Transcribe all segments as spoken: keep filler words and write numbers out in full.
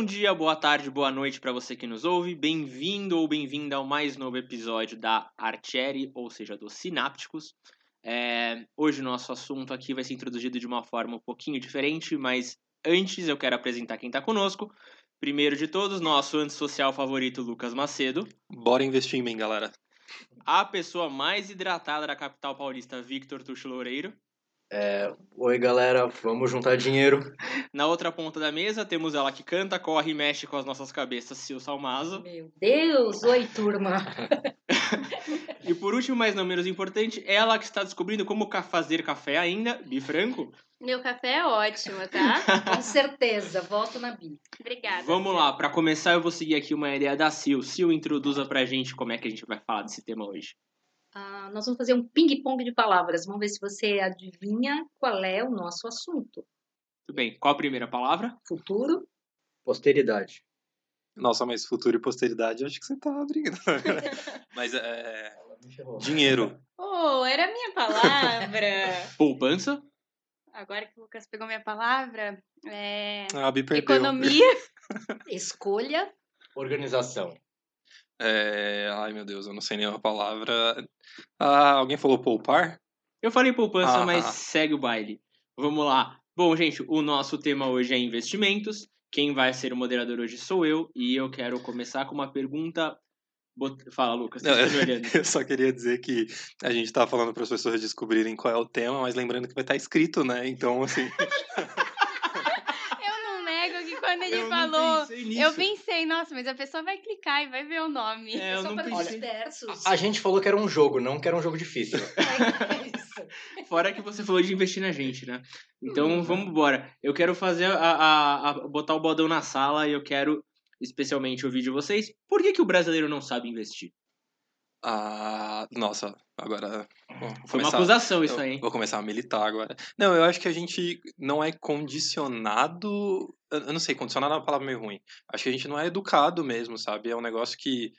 Bom dia, boa tarde, boa noite para você que nos ouve. Bem-vindo ou bem-vinda ao mais novo episódio da Archery, ou seja, dos Sinápticos. É... Hoje o nosso assunto aqui vai ser introduzido de uma forma um pouquinho diferente, mas antes eu quero apresentar quem está conosco. Primeiro de todos, nosso antissocial favorito, Lucas Macedo. Bora investir em mim, galera. A pessoa mais hidratada da capital paulista, Victor Tuchel Loureiro. É, oi galera, vamos juntar dinheiro. Na outra ponta da mesa temos ela que canta, corre e mexe com as nossas cabeças, Sil Salmazo. Meu Deus, oi turma. E por último, mas não menos importante, ela que está descobrindo como fazer café ainda, Bi Franco. Meu café é ótimo, tá? Com certeza, volto na Bi. Obrigada. Vamos lá, para começar eu vou seguir aqui uma ideia da Sil. Sil, introduza pra gente como é que a gente vai falar desse tema hoje. Uh, nós vamos fazer um ping-pong de palavras. Vamos ver se você adivinha qual é o nosso assunto. Muito bem. Qual a primeira palavra? Futuro. Posteridade. Nossa, mas futuro e posteridade, eu acho que você tá brincando. Mas é... dinheiro. Oh, era a minha palavra. Poupança. Agora que o Lucas pegou minha palavra, é... Ah, me perdeu. Economia. Escolha. Organização. É... Ai, meu Deus, eu não sei nenhuma palavra. Ah, alguém falou poupar? Eu falei poupança, ah, mas segue o baile. Vamos lá. Bom, gente, o nosso tema hoje é investimentos. Quem vai ser o moderador hoje sou eu. E eu quero começar com uma pergunta... Fala, Lucas. Não, eu só queria dizer que a gente tá falando para as pessoas descobrirem qual é o tema, mas lembrando que vai estar escrito, né? Então, assim... Quando ele eu falou, eu pensei, nossa, mas a pessoa vai clicar e vai ver o nome. É, eu só para os versos. A gente falou que era um jogo, não que era um jogo difícil. É fora que você falou de investir na gente, né? Então, uhum. Vamos embora. Eu quero fazer a, a, a botar o baldão na sala e eu quero especialmente ouvir de vocês. Por que, que o brasileiro não sabe investir? Ah, nossa, agora... Bom, foi uma acusação isso aí, hein? Vou começar a militar agora. Não, eu acho que a gente não é condicionado... Eu não sei, condicionado é uma palavra meio ruim. Acho que a gente não é educado mesmo, sabe? É um negócio que,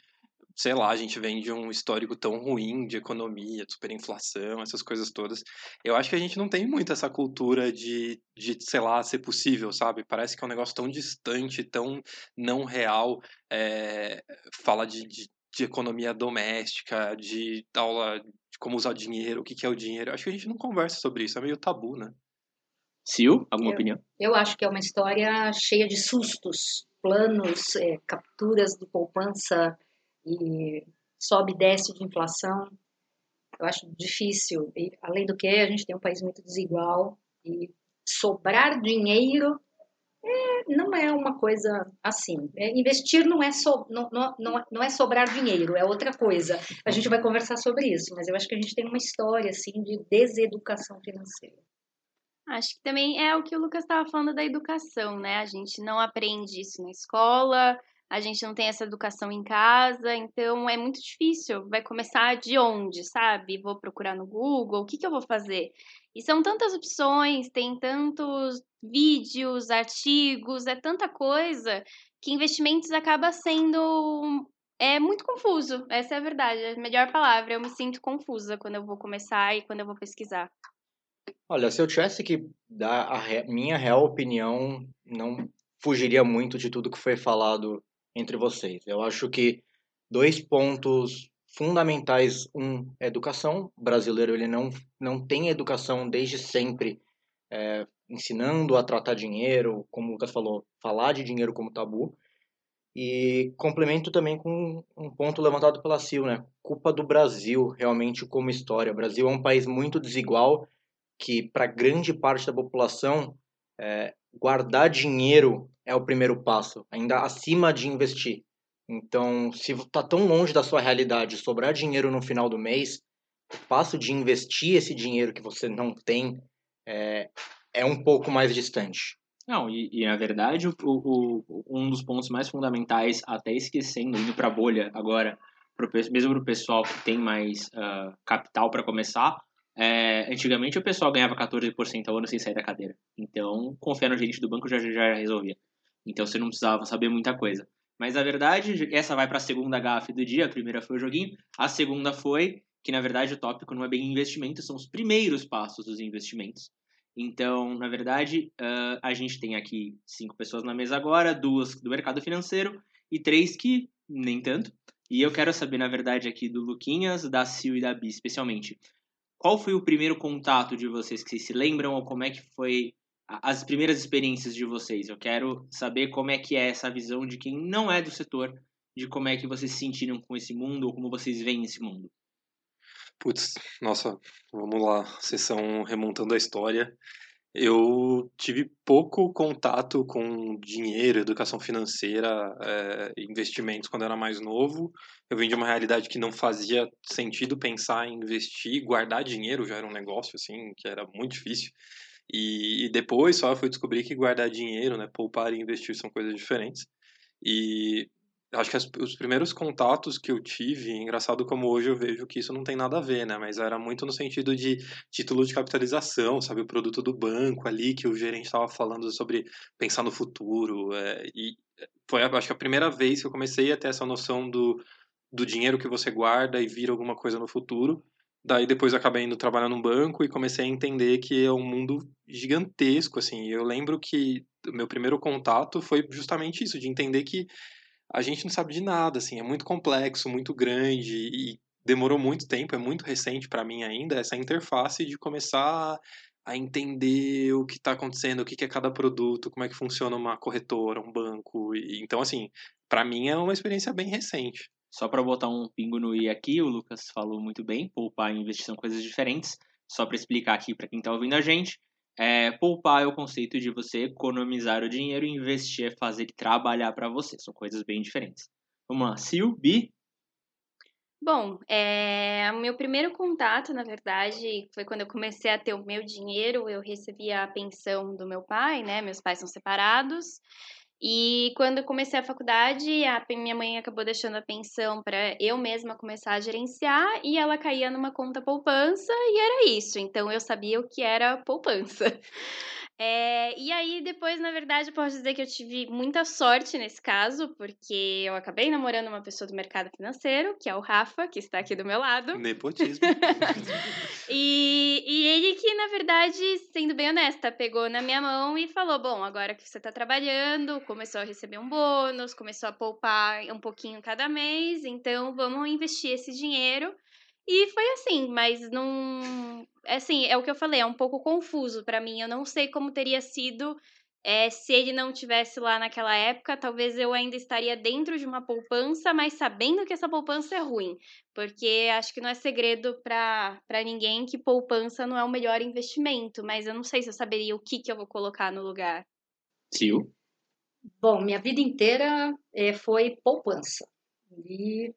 sei lá, a gente vem de um histórico tão ruim de economia, de superinflação, essas coisas todas. Eu acho que a gente não tem muito essa cultura de, de sei lá, ser possível, sabe? Parece que é um negócio tão distante, tão não real. É, fala de... de de economia doméstica, de aula de como usar dinheiro, o que, que é o dinheiro. Acho que a gente não conversa sobre isso, é meio tabu, né? Sil, alguma eu, opinião? Eu acho que é uma história cheia de sustos, planos, é, capturas de poupança, e sobe e desce de inflação. Eu acho difícil. E, além do que, a gente tem um país muito desigual, e sobrar dinheiro... É, não é uma coisa assim. É, investir não é, so, não, não, não é sobrar dinheiro, é outra coisa. A gente vai conversar sobre isso, mas eu acho que a gente tem uma história assim, de deseducação financeira. Acho que também é o que o Lucas estava falando da educação, né? A gente não aprende isso na escola, a gente não tem essa educação em casa, então é muito difícil. Vai começar de onde, sabe? Vou procurar no Google, o que, que eu vou fazer? E são tantas opções, tem tantos vídeos, artigos, é tanta coisa que investimentos acaba sendo é muito confuso. Essa é a verdade, é a melhor palavra. Eu me sinto confusa quando eu vou começar e quando eu vou pesquisar. Olha, se eu tivesse que dar a re... minha real opinião, não fugiria muito de tudo que foi falado entre vocês. Eu acho que dois pontos... fundamentais, um, educação. O brasileiro ele não, não tem educação desde sempre, é, ensinando a tratar dinheiro, como o Lucas falou, falar de dinheiro como tabu. E complemento também com um ponto levantado pela Sil, né? Culpa do Brasil, realmente, como história. O Brasil é um país muito desigual, que para grande parte da população, é, guardar dinheiro é o primeiro passo, ainda acima de investir. Então, se está tão longe da sua realidade, sobrar dinheiro no final do mês, o passo de investir esse dinheiro que você não tem é, é um pouco mais distante. Não, e, e na verdade, o, o, um dos pontos mais fundamentais, até esquecendo, indo para a bolha agora, pro, mesmo para o pessoal que tem mais uh, capital para começar, é, antigamente o pessoal ganhava quatorze por cento ao ano sem sair da cadeira. Então, confiar no gerente do banco já, já resolvia. Então, você não precisava saber muita coisa. Mas, na verdade, essa vai para a segunda gafe do dia. A primeira foi o joguinho. A segunda foi que, na verdade, o tópico não é bem investimento. São os primeiros passos dos investimentos. Então, na verdade, uh, a gente tem aqui cinco pessoas na mesa agora, duas do mercado financeiro e três que nem tanto. E eu quero saber, na verdade, aqui do Luquinhas, da Sil e da Bi, especialmente, qual foi o primeiro contato de vocês que vocês se lembram ou como é que foi as primeiras experiências de vocês? Eu quero saber como é que é essa visão de quem não é do setor, de como é que vocês se sentiram com esse mundo ou como vocês veem esse mundo. Putz, nossa, vamos lá, sessão remontando a história. Eu tive pouco contato com dinheiro, educação financeira, é, investimentos quando eu era mais novo. Eu vim de uma realidade que não fazia sentido pensar em investir, guardar dinheiro já era um negócio, assim, que era muito difícil. E, e depois só eu fui descobrir que guardar dinheiro, né, poupar e investir são coisas diferentes. E acho que as, os primeiros contatos que eu tive, engraçado como hoje eu vejo que isso não tem nada a ver, né? Mas era muito no sentido de título de capitalização, sabe? O produto do banco ali, que o gerente estava falando sobre pensar no futuro. É, e foi, acho que a primeira vez que eu comecei a ter essa noção do, do dinheiro que você guarda e vira alguma coisa no futuro. Daí depois eu acabei indo trabalhar num banco e comecei a entender que é um mundo gigantesco, assim. Eu lembro que o meu primeiro contato foi justamente isso, de entender que a gente não sabe de nada, assim, é muito complexo, muito grande e demorou muito tempo, é muito recente para mim ainda, essa interface de começar a entender o que está acontecendo, o que é cada produto, como é que funciona uma corretora, um banco, e, então, assim, para mim é uma experiência bem recente. Só para botar um pingo no i aqui, o Lucas falou muito bem, poupar e investir são coisas diferentes, só para explicar aqui para quem está ouvindo a gente, É, poupar é o conceito de você economizar o dinheiro, investir, fazer ele trabalhar para você. São coisas bem diferentes. Vamos lá, Sil, Bi? Bom, é, meu primeiro contato, na verdade, foi quando eu comecei a ter o meu dinheiro. Eu recebia a pensão do meu pai, né? Meus pais são separados. E quando eu comecei a faculdade, a minha mãe acabou deixando a pensão para eu mesma começar a gerenciar e ela caía numa conta poupança e era isso. Então, eu sabia o que era poupança. É, e aí, depois, na verdade, posso dizer que eu tive muita sorte nesse caso, porque eu acabei namorando uma pessoa do mercado financeiro, que é o Rafa, que está aqui do meu lado. Nepotismo. e, e ele que, na verdade, sendo bem honesta, pegou na minha mão e falou, bom, agora que você está trabalhando, começou a receber um bônus, começou a poupar um pouquinho cada mês, então vamos investir esse dinheiro. E foi assim, mas não... Assim, é o que eu falei, é um pouco confuso pra mim. Eu não sei como teria sido é, se ele não tivesse lá naquela época. Talvez eu ainda estaria dentro de uma poupança, mas sabendo que essa poupança é ruim. Porque acho que não é segredo pra, pra ninguém que poupança não é o melhor investimento. Mas eu não sei se eu saberia o que, que eu vou colocar no lugar. Sil? Bom, minha vida inteira é, foi poupança. E...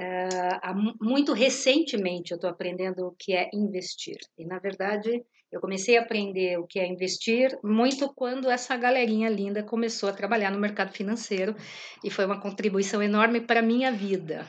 Uh, muito recentemente eu estou aprendendo o que é investir. E, na verdade, eu comecei a aprender o que é investir muito quando essa galerinha linda começou a trabalhar no mercado financeiro e foi uma contribuição enorme para a minha vida.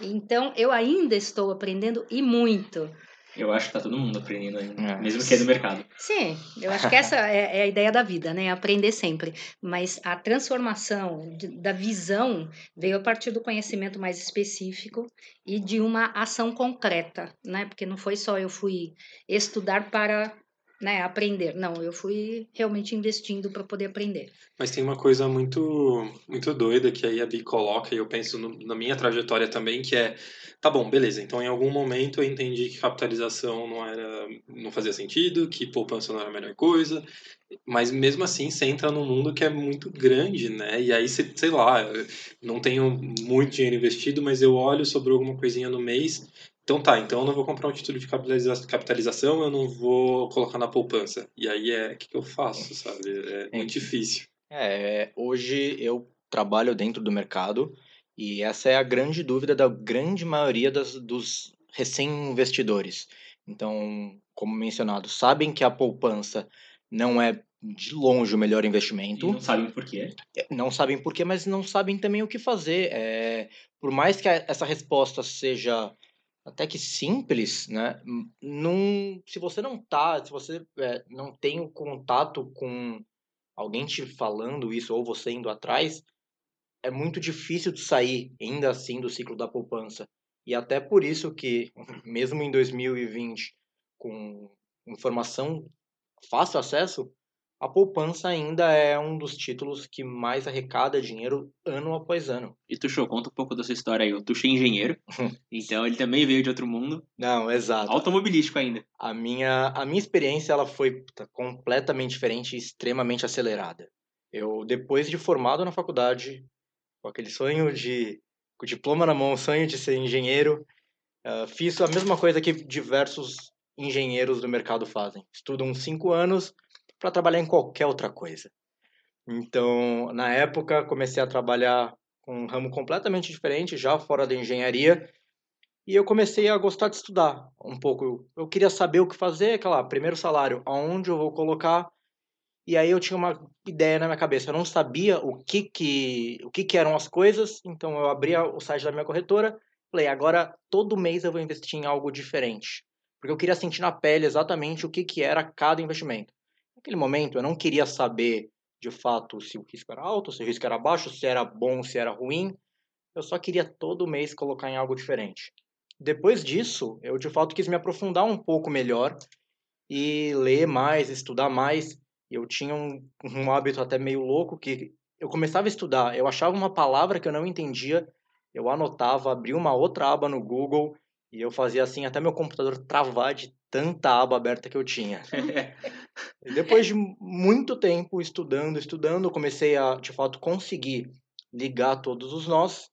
Então, eu ainda estou aprendendo e muito. Eu acho que está todo mundo aprendendo ainda, é. mesmo que é do mercado. Sim, eu acho que essa é, é a ideia da vida, né? Aprender sempre. Mas a transformação de, da visão veio a partir do conhecimento mais específico e de uma ação concreta, né? Porque não foi só eu fui estudar para... Né, aprender. Não, eu fui realmente investindo para poder aprender. Mas tem uma coisa muito, muito doida que aí a Bi coloca e eu penso no, na minha trajetória também, que é, tá bom, beleza, então em algum momento eu entendi que capitalização não era, não fazia sentido, que poupança não era a melhor coisa, mas mesmo assim você entra num mundo que é muito grande, né? E aí, você, sei lá, eu não tenho muito dinheiro investido, mas eu olho sobre alguma coisinha no mês. Então tá, então eu não vou comprar um título de capitalização, eu não vou colocar na poupança. E aí é, o que, que eu faço, sabe? É muito difícil. É, hoje eu trabalho dentro do mercado e essa é a grande dúvida da grande maioria das, dos recém-investidores. Então, como mencionado, sabem que a poupança não é de longe o melhor investimento. E não sabem por quê. Não sabem por quê, mas não sabem também o que fazer. É, por mais que essa resposta seja... até que simples, né? Num, se você não tá, se você é, não tem o contato com alguém te falando isso ou você indo atrás, é muito difícil de sair, ainda assim, do ciclo da poupança. E até por isso que, mesmo em dois mil e vinte, com informação, fácil acesso, a poupança ainda é um dos títulos que mais arrecada dinheiro ano após ano. E Tuchel, conta um pouco da sua história aí. O Tuchel é engenheiro, então ele também veio de outro mundo. Não, exato. Automobilístico ainda. A minha, a minha experiência ela foi completamente diferente e extremamente acelerada. Eu, depois de formado na faculdade, com aquele sonho de... com o diploma na mão, o sonho de ser engenheiro, uh, fiz a mesma coisa que diversos engenheiros do mercado fazem. Estudam cinco anos... para trabalhar em qualquer outra coisa. Então, na época, comecei a trabalhar com um ramo completamente diferente, já fora da engenharia, e eu comecei a gostar de estudar um pouco. Eu queria saber o que fazer, aquela, primeiro salário, aonde eu vou colocar, e aí eu tinha uma ideia na minha cabeça, eu não sabia o que que, o que que eram as coisas, então eu abria o site da minha corretora, falei, agora todo mês eu vou investir em algo diferente, porque eu queria sentir na pele exatamente o que que era cada investimento. Naquele momento, eu não queria saber, de fato, se o risco era alto, se o risco era baixo, se era bom, se era ruim. Eu só queria todo mês colocar em algo diferente. Depois disso, eu, de fato, quis me aprofundar um pouco melhor e ler mais, estudar mais. Eu tinha um, um hábito até meio louco que eu começava a estudar, eu achava uma palavra que eu não entendia, eu anotava, abria uma outra aba no Google e eu fazia assim até meu computador travar de tanta aba aberta que eu tinha. E depois de muito tempo estudando, estudando, eu comecei a, de fato, conseguir ligar todos os nós.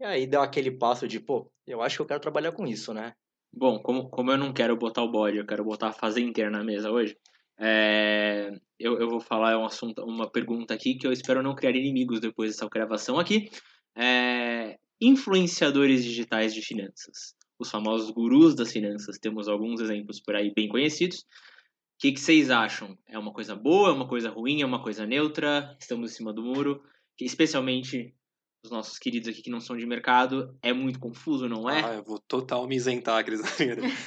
E aí deu aquele passo de, pô, eu acho que eu quero trabalhar com isso, né? Bom, como, como eu não quero botar o bode, eu quero botar a fazenda inteira na mesa hoje, é, eu, eu vou falar um assunto, uma pergunta aqui que eu espero não criar inimigos depois dessa gravação aqui. É, influenciadores digitais de finanças. Os famosos gurus das finanças, temos alguns exemplos por aí bem conhecidos. O que, que vocês acham? É uma coisa boa, é uma coisa ruim, é uma coisa neutra? Estamos em cima do muro? Que, especialmente os nossos queridos aqui que não são de mercado, é muito confuso, não é? Ah, eu vou total me isentar, Cris.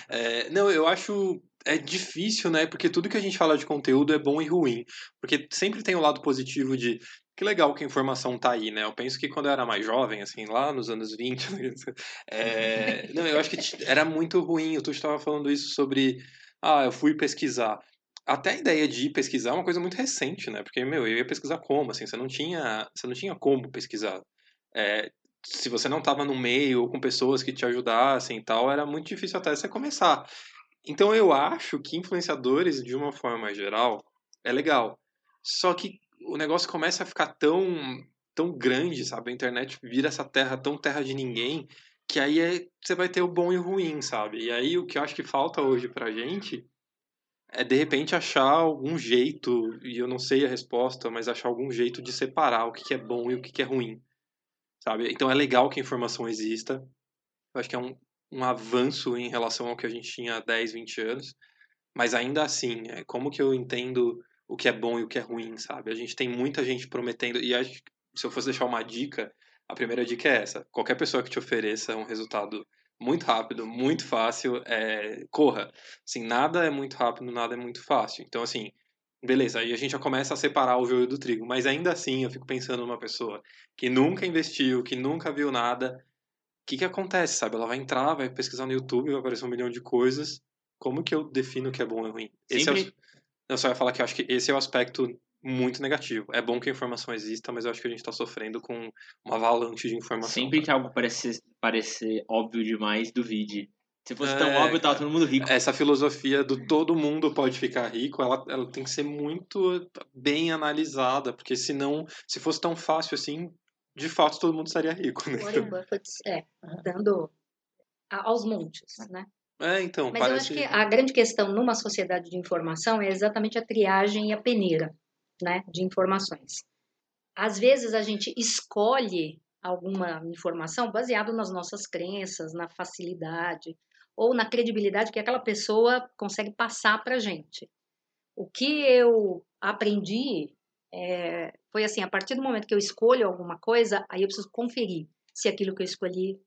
É, não, eu acho... É difícil, né? Porque tudo que a gente fala de conteúdo é bom e ruim. Porque sempre tem o lado positivo de... Que legal que a informação tá aí, né? Eu penso que quando eu era mais jovem, assim, lá nos anos vinte... é... Não, eu acho que era muito ruim. Eu estava falando isso sobre... Ah, eu fui pesquisar. Até a ideia de ir pesquisar é uma coisa muito recente, né? Porque, meu, eu ia pesquisar como, assim? Você não tinha, você não tinha como pesquisar. É... Se você não tava no meio, ou com pessoas que te ajudassem e tal, era muito difícil até você começar. Então, eu acho que influenciadores, de uma forma geral, é legal. Só que o negócio começa a ficar tão, tão grande, sabe? A internet vira essa terra tão terra de ninguém, que aí é, você vai ter o bom e o ruim, sabe? E aí o que eu acho que falta hoje pra gente é, de repente, achar algum jeito, e eu não sei a resposta, mas achar algum jeito de separar o que é bom e o que é ruim, sabe? Então, é legal que a informação exista. Eu acho que é um, um avanço em relação ao que a gente tinha há dez, vinte anos, mas ainda assim, é como que eu entendo... o que é bom e o que é ruim, sabe? A gente tem muita gente prometendo, e acho que se eu fosse deixar uma dica, a primeira dica é essa. Qualquer pessoa que te ofereça um resultado muito rápido, muito fácil, é... corra. Assim, nada é muito rápido, nada é muito fácil. Então, assim, beleza, aí a gente já começa a separar o joio do trigo, mas ainda assim eu fico pensando numa pessoa que nunca investiu, que nunca viu nada, o que que acontece, sabe? Ela vai entrar, vai pesquisar no YouTube, vai aparecer um milhão de coisas, como que eu defino o que é bom e ruim? Esse Sempre... é o... Eu só ia falar que eu acho que esse é o aspecto muito negativo. É bom que a informação exista, mas eu acho que a gente está sofrendo com uma avalanche de informação. Sempre que algo parece, parece óbvio demais, duvide. Se fosse é, tão óbvio, tava todo mundo rico. Essa filosofia do todo mundo pode ficar rico, ela, ela tem que ser muito bem analisada, porque senão, se fosse tão fácil assim, de fato todo mundo estaria rico, né? Warren Buffett, é, dando aos montes, né? É, então, mas parece... eu acho que a grande questão numa sociedade de informação é exatamente a triagem e a peneira, né, de informações. Às vezes a gente escolhe alguma informação baseado nas nossas crenças, na facilidade ou na credibilidade que aquela pessoa consegue passar para a gente. O que eu aprendi é, foi assim, a partir do momento que eu escolho alguma coisa, aí eu preciso conferir se aquilo que eu escolhi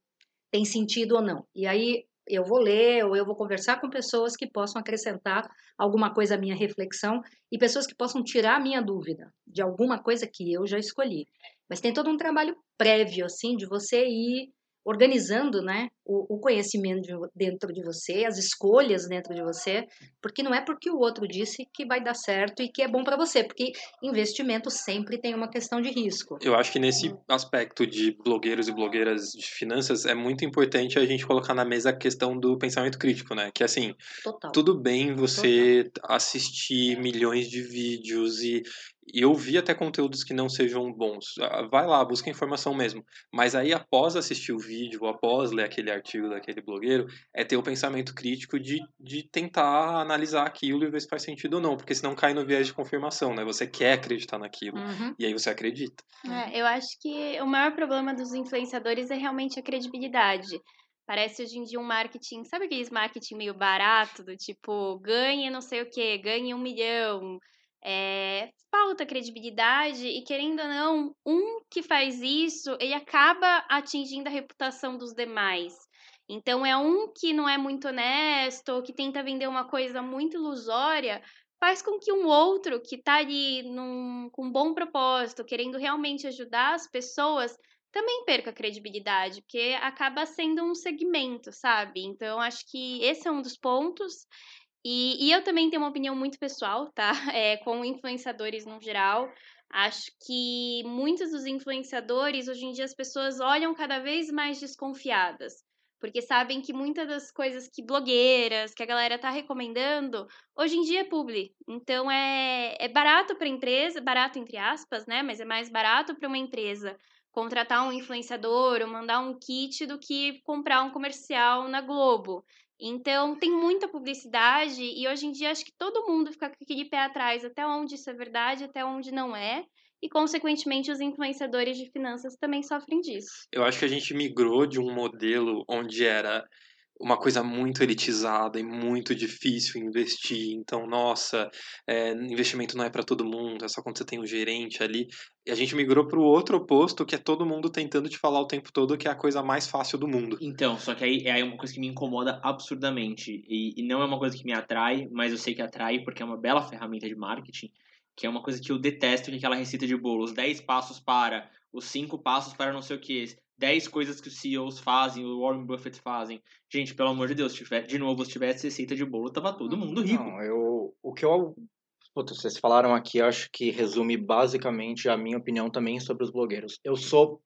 tem sentido ou não. E aí eu vou ler, ou eu vou conversar com pessoas que possam acrescentar alguma coisa à minha reflexão e pessoas que possam tirar a minha dúvida de alguma coisa que eu já escolhi. Mas tem todo um trabalho prévio, assim, de você ir organizando, né, o, o conhecimento dentro de você, as escolhas dentro de você, porque não é porque o outro disse que vai dar certo e que é bom para você, porque investimento sempre tem uma questão de risco. Eu acho que nesse aspecto de blogueiros e blogueiras de finanças é muito importante a gente colocar na mesa a questão do pensamento crítico, né? Que assim, total, tudo bem você total assistir milhões de vídeos e E eu vi até conteúdos que não sejam bons. Vai lá, busca informação mesmo. Mas aí, após assistir o vídeo, após ler aquele artigo daquele blogueiro, é ter o pensamento crítico de, de tentar analisar aquilo e ver se faz sentido ou não. Porque senão cai no viés de confirmação, né? Você quer acreditar naquilo. Uhum. E aí você acredita. É, eu acho que o maior problema dos influenciadores é realmente a credibilidade. Parece hoje em dia um marketing... Sabe aqueles marketing meio barato? Do tipo, ganhe não sei o quê, ganhe um milhão... É, falta credibilidade e, querendo ou não, um que faz isso, ele acaba atingindo a reputação dos demais. Então, é um que não é muito honesto, ou que tenta vender uma coisa muito ilusória, faz com que um outro que está ali num, com um bom propósito, querendo realmente ajudar as pessoas, também perca a credibilidade, porque acaba sendo um segmento, sabe? Então, acho que esse é um dos pontos. E, e eu também tenho uma opinião muito pessoal, tá? É, com influenciadores no geral. Acho que muitos dos influenciadores, hoje em dia, as pessoas olham cada vez mais desconfiadas. Porque sabem que muitas das coisas que blogueiras, que a galera tá recomendando, hoje em dia é publi. Então, é, é barato para a empresa, barato entre aspas, né? Mas é mais barato para uma empresa contratar um influenciador ou mandar um kit do que comprar um comercial na Globo. Então, tem muita publicidade e hoje em dia acho que todo mundo fica com aquele pé atrás até onde isso é verdade, até onde não é. E, consequentemente, os influenciadores de finanças também sofrem disso. Eu acho que a gente migrou de um modelo onde era uma coisa muito elitizada e muito difícil investir. Então, nossa, é, investimento não é para todo mundo, é só quando você tem um gerente ali. E a gente migrou para o outro oposto, que é todo mundo tentando te falar o tempo todo que é a coisa mais fácil do mundo. Então, só que aí é uma coisa que me incomoda absurdamente. E, e não é uma coisa que me atrai, mas eu sei que atrai porque é uma bela ferramenta de marketing, que é uma coisa que eu detesto, que é aquela receita de bolo, os dez passos para, os cinco passos para não sei o que, dez coisas que os C E Os fazem, o Warren Buffett fazem. Gente, pelo amor de Deus, se tiver, de novo, se tivesse receita de bolo, tava todo mundo rico. Não, eu... O que eu... Puta, vocês falaram aqui, acho que resume basicamente a minha opinião também sobre os blogueiros. Eu sou...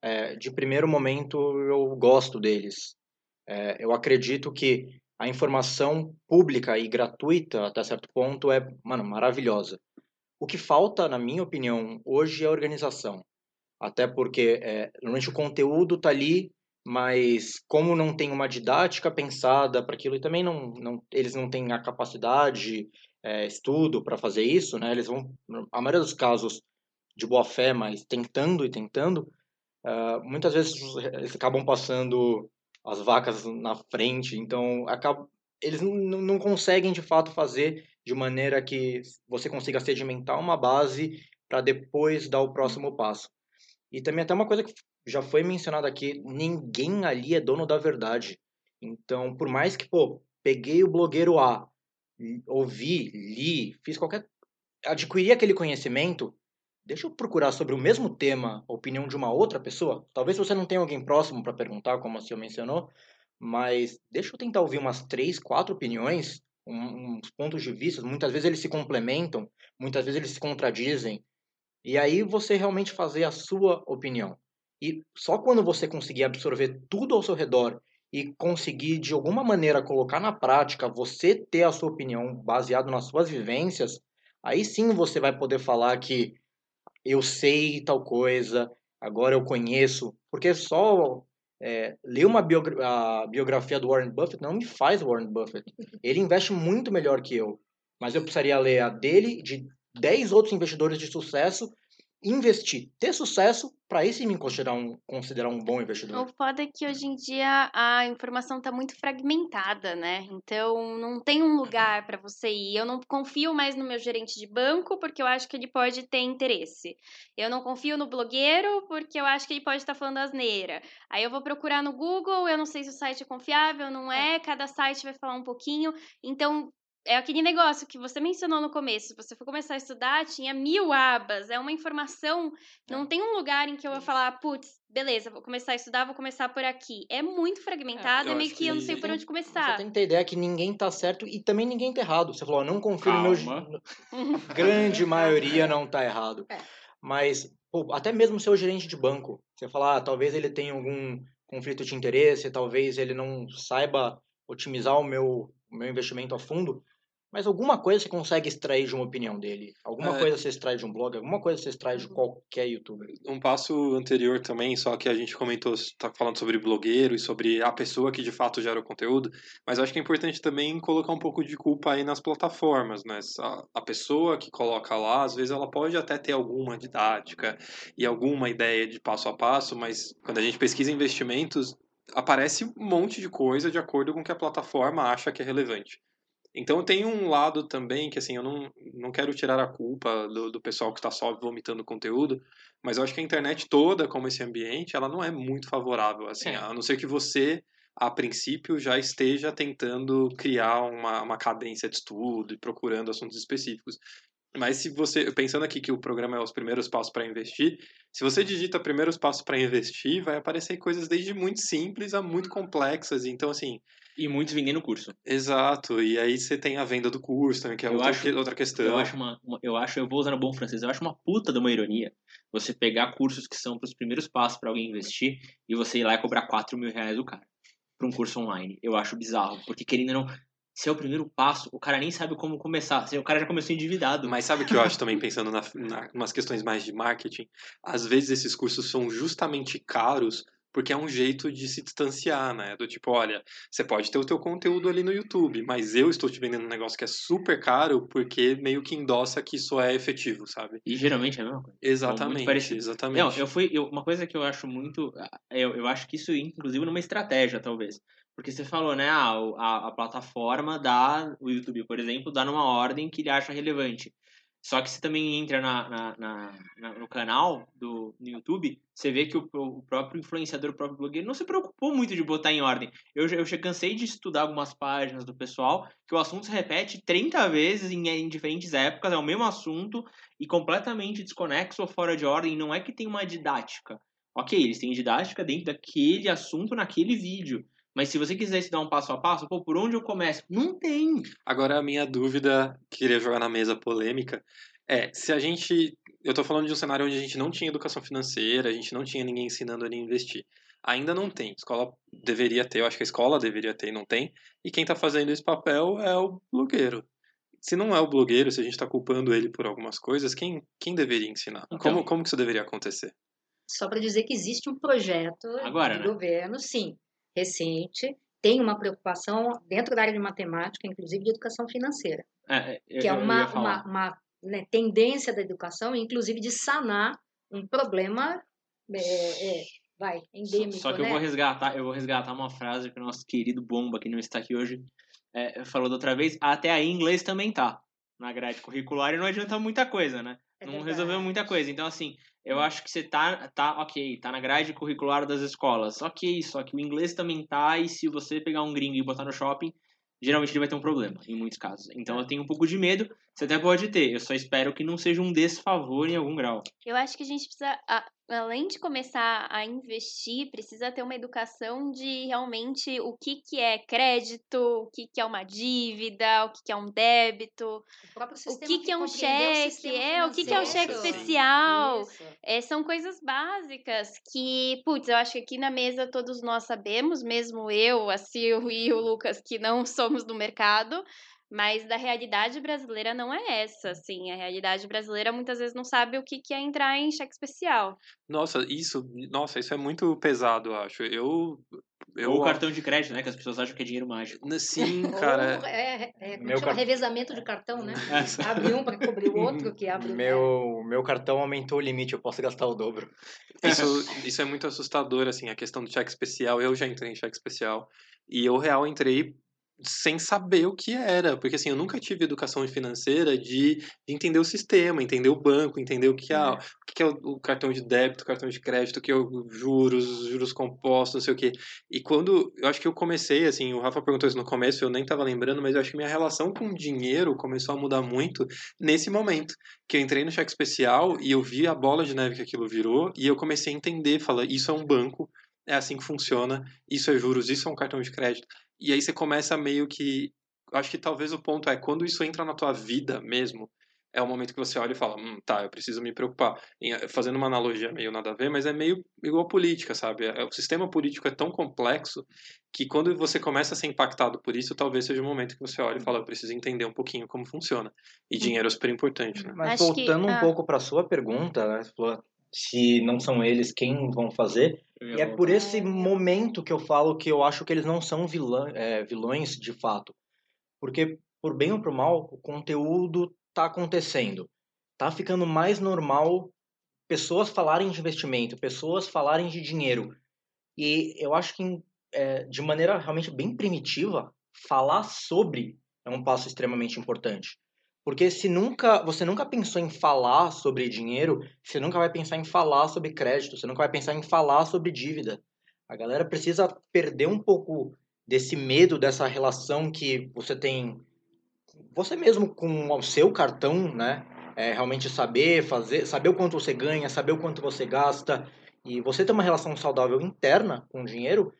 É, de primeiro momento, eu gosto deles. É, eu acredito que a informação pública e gratuita, até certo ponto, é, mano, maravilhosa. O que falta, na minha opinião, hoje é a organização. Até porque, é, normalmente, o conteúdo está ali, mas como não tem uma didática pensada para aquilo, e também não, não, eles não têm a capacidade, é, estudo para fazer isso, né? Eles vão, a maioria dos casos, de boa fé, mas tentando e tentando, uh, muitas vezes eles acabam passando as vacas na frente, então acabam, eles não, não conseguem, de fato, fazer de maneira que você consiga sedimentar uma base para depois dar o próximo passo. E também até uma coisa que já foi mencionada aqui, ninguém ali é dono da verdade. Então, por mais que, pô, peguei o blogueiro A, ouvi, li, fiz qualquer... adquiri aquele conhecimento, deixa eu procurar sobre o mesmo tema a opinião de uma outra pessoa. Talvez você não tenha alguém próximo para perguntar, como a senhora mencionou, mas deixa eu tentar ouvir umas três, quatro opiniões, uns pontos de vista. Muitas vezes eles se complementam, muitas vezes eles se contradizem. E aí você realmente fazer a sua opinião. E só quando você conseguir absorver tudo ao seu redor e conseguir, de alguma maneira, colocar na prática, você ter a sua opinião baseado nas suas vivências, aí sim você vai poder falar que eu sei tal coisa, agora eu conheço. Porque só é, ler uma biogra- a biografia do Warren Buffett não me faz Warren Buffett. Ele investe muito melhor que eu. Mas eu precisaria ler a dele, de dez outros investidores de sucesso, investir, ter sucesso, para isso me considerar um, considerar um bom investidor. O foda é que hoje em dia a informação está muito fragmentada, né? Então não tem um lugar para você ir. Eu não confio mais no meu gerente de banco porque eu acho que ele pode ter interesse. Eu não confio no blogueiro porque eu acho que ele pode estar tá falando asneira. Aí eu vou procurar no Google, eu não sei se o site é confiável, não é, cada site vai falar um pouquinho. Então é aquele negócio que você mencionou no começo, se você for começar a estudar, tinha mil abas, é uma informação, não é. Tem um lugar em que eu vou falar, putz, beleza, vou começar a estudar, vou começar por aqui. É muito fragmentado, é, é meio que, que eu não sei por onde começar. Você tem que ter ideia que ninguém tá certo e também ninguém tá errado. Você falou, não confio no meu... Grande maioria não tá errado. É. Mas, pô, até mesmo seu gerente de banco, você fala, ah, talvez ele tenha algum conflito de interesse, talvez ele não saiba otimizar o meu, o meu investimento a fundo, mas alguma coisa você consegue extrair de uma opinião dele. Alguma é. coisa você extrai de um blog, alguma coisa você extrai de qualquer youtuber. Um passo anterior também, só que a gente comentou, tá falando sobre blogueiro e sobre a pessoa que de fato gera o conteúdo, mas acho que é importante também colocar um pouco de culpa aí nas plataformas, né? A, a pessoa que coloca lá, às vezes ela pode até ter alguma didática e alguma ideia de passo a passo, mas quando a gente pesquisa investimentos, aparece um monte de coisa de acordo com o que a plataforma acha que é relevante. Então tem um lado também que, assim, eu não, não quero tirar a culpa do, do pessoal que está só vomitando conteúdo, mas eu acho que a internet toda, como esse ambiente, ela não é muito favorável, assim, é. a não ser que você, a princípio, já esteja tentando criar uma, uma cadência de estudo e procurando assuntos específicos. Mas se você, pensando aqui que o programa é os primeiros passos para investir, se você digita primeiros passos para investir, vai aparecer coisas desde muito simples a muito complexas, então, assim... E muitos vendem no curso. Exato, e aí você tem a venda do curso também, que é outra, acho, que, outra questão. Eu acho, uma, uma, eu acho, eu vou usar no bom francês, eu acho uma puta de uma ironia você pegar cursos que são para os primeiros passos para alguém investir e você ir lá e cobrar quatro mil reais do cara para um curso online. Eu acho bizarro, porque querendo ou não, se é o primeiro passo, o cara nem sabe como começar, assim, o cara já começou endividado. Mas sabe o que eu acho também, pensando na, na, nas questões mais de marketing? Às vezes esses cursos são justamente caros, porque é um jeito de se distanciar, né? Do tipo, olha, você pode ter o teu conteúdo ali no YouTube, mas eu estou te vendendo um negócio que é super caro porque meio que endossa que isso é efetivo, sabe? E geralmente é a mesma coisa. Exatamente, então, exatamente. Não, eu fui... Eu, uma coisa que eu acho muito... Eu, eu acho que isso, inclusive, numa estratégia, talvez. Porque você falou, né? A, a, a plataforma dá... O YouTube, por exemplo, dá numa ordem que ele acha relevante. Só que você também entra na, na, na, na, no canal do no YouTube, você vê que o, o próprio influenciador, o próprio blogueiro, não se preocupou muito de botar em ordem. Eu, eu cansei de estudar algumas páginas do pessoal que o assunto se repete trinta vezes em, em diferentes épocas, é o mesmo assunto e completamente desconexo ou fora de ordem. Não é que tem uma didática. Ok, eles têm didática dentro daquele assunto, naquele vídeo. Mas se você quiser estudar um passo a passo, pô, por onde eu começo? Não tem! Agora, a minha dúvida, que queria jogar na mesa polêmica, é se a gente... Eu tô falando de um cenário onde a gente não tinha educação financeira, a gente não tinha ninguém ensinando a investir. Ainda não tem. Escola deveria ter, eu acho que a escola deveria ter e não tem. E quem tá fazendo esse papel é o blogueiro. Se não é o blogueiro, se a gente tá culpando ele por algumas coisas, quem, quem deveria ensinar? Então, como, como que isso deveria acontecer? Só para dizer que existe um projeto agora, de né? governo, sim. Recente, tem uma preocupação dentro da área de matemática, inclusive de educação financeira, é, eu, que é uma, uma, uma né, tendência da educação, inclusive de sanar um problema é, é, vai, endêmico. Só que né? eu, vou resgatar, eu vou resgatar uma frase que o nosso querido Bomba, que não está aqui hoje, é, falou da outra vez, até aí inglês também tá na grade curricular e não adianta muita coisa, né? É não resolveu muita coisa. Então, assim, eu acho que você tá, tá, ok, tá na grade curricular das escolas. Ok, só que o inglês também tá, e se você pegar um gringo e botar no shopping, geralmente ele vai ter um problema, em muitos casos. Então, eu tenho um pouco de medo, você até pode ter. Eu só espero que não seja um desfavor em algum grau. Eu acho que a gente precisa, além de começar a investir, precisa ter uma educação de realmente o que, que é crédito, o que, que é uma dívida, o que, que é um débito, o, o que, que é um cheque, é, o que, que é um cheque especial. É, são coisas básicas que, putz, eu acho que aqui na mesa todos nós sabemos, mesmo eu, a Sil e o Lucas, que não somos do mercado, mas da realidade brasileira não é essa, assim, a realidade brasileira muitas vezes não sabe o que, que é entrar em cheque especial. Nossa, isso, nossa, isso é muito pesado, acho, eu... eu Ou o cartão de crédito, né, que as pessoas acham que é dinheiro mágico. Sim, cara... Ou, é, é, como chama? Car... revezamento de cartão, né? Abre um para cobrir o outro que abre... Meu, meu cartão aumentou o limite, eu posso gastar o dobro. Isso, isso é muito assustador, assim, a questão do cheque especial, eu já entrei em cheque especial, e eu, real, entrei... sem saber o que era, porque assim, eu nunca tive educação financeira de entender o sistema, entender o banco, entender o que é, é. O, que é o, o cartão de débito, o cartão de crédito, o que é o juros, juros compostos, não sei o que. E quando, eu acho que eu comecei, assim, o Rafa perguntou isso no começo, eu nem estava lembrando, mas eu acho que minha relação com o dinheiro começou a mudar muito nesse momento, que eu entrei no cheque especial e eu vi a bola de neve que aquilo virou, e eu comecei a entender, falar, isso é um banco, é assim que funciona, isso é juros, isso é um cartão de crédito. E aí você começa meio que... Acho que talvez o ponto é, quando isso entra na tua vida mesmo, é o momento que você olha e fala, hum, tá, eu preciso me preocupar. Fazendo uma analogia meio nada a ver, mas é meio igual a política, sabe? O sistema político é tão complexo que quando você começa a ser impactado por isso, talvez seja o momento que você olha e fala, eu preciso entender um pouquinho como funciona. E dinheiro é super importante, né? Mas Acho voltando que, ah... um pouco para sua pergunta, né, se não são eles, quem vão fazer... E é por esse momento que eu falo que eu acho que eles não são vilã, é, vilões de fato. Porque, por bem ou por mal, o conteúdo tá acontecendo. Tá ficando mais normal pessoas falarem de investimento, pessoas falarem de dinheiro. E eu acho que, é, de maneira realmente bem primitiva, falar sobre é um passo extremamente importante. Porque se nunca, você nunca pensou em falar sobre dinheiro, você nunca vai pensar em falar sobre crédito, você nunca vai pensar em falar sobre dívida. A galera precisa perder um pouco desse medo, dessa relação que você tem, você mesmo com o seu cartão, né? É, realmente saber, fazer, saber o quanto você ganha, saber o quanto você gasta, e você ter uma relação saudável interna com o dinheiro,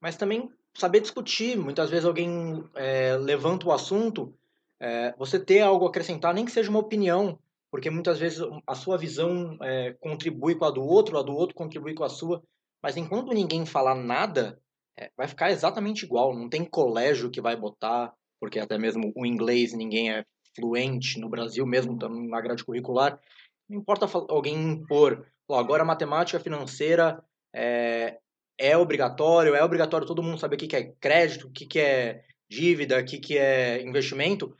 mas também saber discutir. Muitas vezes alguém é, levanta o assunto, É, você ter algo a acrescentar, nem que seja uma opinião, porque muitas vezes a sua visão é, contribui com a do outro, a do outro contribui com a sua, mas enquanto ninguém falar nada, é, vai ficar exatamente igual, não tem colégio que vai botar, porque até mesmo o inglês ninguém é fluente, no Brasil mesmo, na grade curricular, não importa alguém impor, agora a matemática financeira é, é obrigatório, é obrigatório todo mundo saber o que é crédito, o que é dívida, o que é investimento.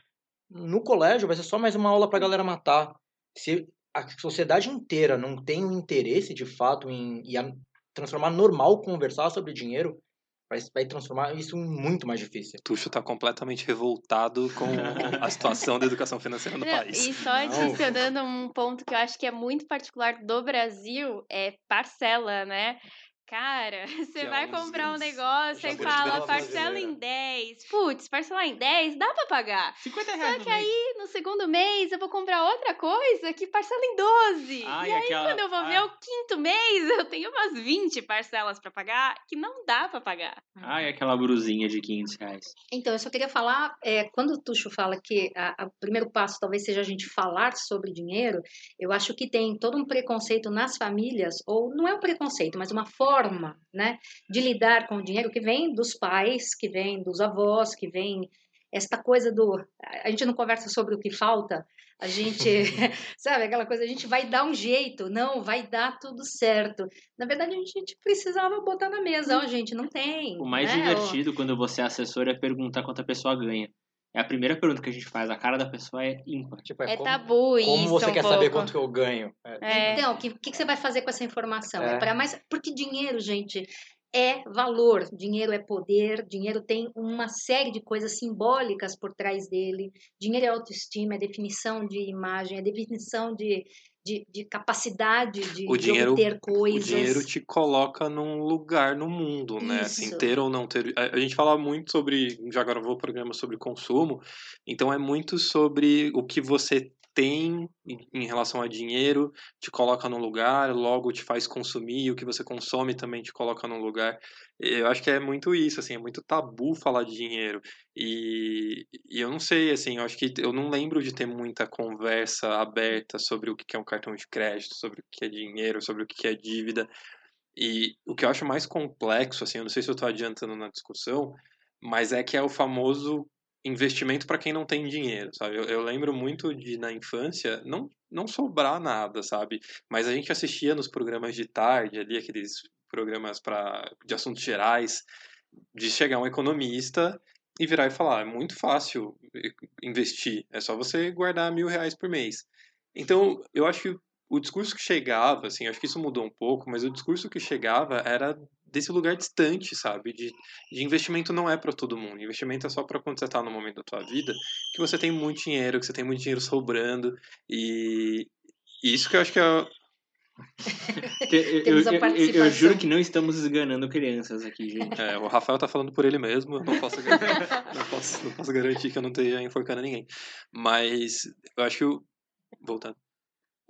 No colégio vai ser só mais uma aula para a galera matar. Se a sociedade inteira não tem o interesse, de fato, em, em transformar normal conversar sobre dinheiro, vai, vai transformar isso muito mais difícil. Tuxo está completamente revoltado com a situação da educação financeira no não, país. E só adicionando um ponto que eu acho que é muito particular do Brasil, é parcela, né? Cara, você que vai é um comprar um negócio e fala, parcela em dez. Putz, parcelar em dez, dá pra pagar. cinquenta reais. Só que no aí, mês. No segundo mês, eu vou comprar outra coisa que parcela em doze. Ai, e aí, aquela... quando eu vou ah. ver o quinto mês, eu tenho umas vinte parcelas pra pagar que não dá pra pagar. Ah, é aquela brusinha de quinhentos reais. Então, eu só queria falar, é, quando o Tuxo fala que a, a, o primeiro passo talvez seja a gente falar sobre dinheiro, eu acho que tem todo um preconceito nas famílias, ou não é um preconceito, mas uma forma forma, né, de lidar com o dinheiro que vem dos pais, que vem dos avós, que vem esta coisa do... A gente não conversa sobre o que falta, a gente, sabe, aquela coisa, a gente vai dar um jeito, não, vai dar tudo certo. Na verdade, a gente precisava botar na mesa, ó, oh, gente, não tem. O mais né? divertido Ou... quando você é assessor é perguntar quanto a pessoa ganha. É a primeira pergunta que a gente faz, a cara da pessoa é ímpar. Tipo, é, é como, tabu isso. Como você um quer pouco. saber quanto que eu ganho? É. Então, o que, que você vai fazer com essa informação? É. É pra mais, porque dinheiro, gente, é valor. Dinheiro é poder, dinheiro tem uma série de coisas simbólicas por trás dele. Dinheiro é autoestima, é definição de imagem, é definição de... De, de capacidade de, o dinheiro, de obter coisas. O dinheiro te coloca num lugar no mundo, né? Assim, ter ou não ter. A, a gente fala muito sobre, já gravou o programa sobre consumo, então é muito sobre o que você tem em relação a dinheiro, te coloca num lugar, logo te faz consumir, o que você consome também te coloca num lugar. Eu acho que é muito isso, assim, é muito tabu falar de dinheiro. E, e eu não sei, assim, eu acho que eu não lembro de ter muita conversa aberta sobre o que é um cartão de crédito, sobre o que é dinheiro, sobre o que é dívida. E o que eu acho mais complexo, assim, eu não sei se eu estou adiantando na discussão, mas é que é o famoso investimento para quem não tem dinheiro, sabe? Eu, eu lembro muito de, na infância, não, não sobrar nada, sabe? Mas a gente assistia nos programas de tarde, ali, aqueles... programas pra, de assuntos gerais, de chegar um economista e virar e falar, é muito fácil investir, é só você guardar mil reais por mês. Então, eu acho que o discurso que chegava, assim, acho que isso mudou um pouco, mas o discurso que chegava era desse lugar distante, sabe? De, de investimento não é para todo mundo. Investimento é só para quando você está no momento da tua vida que você tem muito dinheiro, que você tem muito dinheiro sobrando. E, e isso que eu acho que é... eu, eu, eu, eu juro que não estamos enganando crianças aqui, gente. É, o Rafael tá falando por ele mesmo. Eu não posso, não posso, não posso garantir que eu não esteja enforcando ninguém. Mas eu acho que... Eu... Voltando.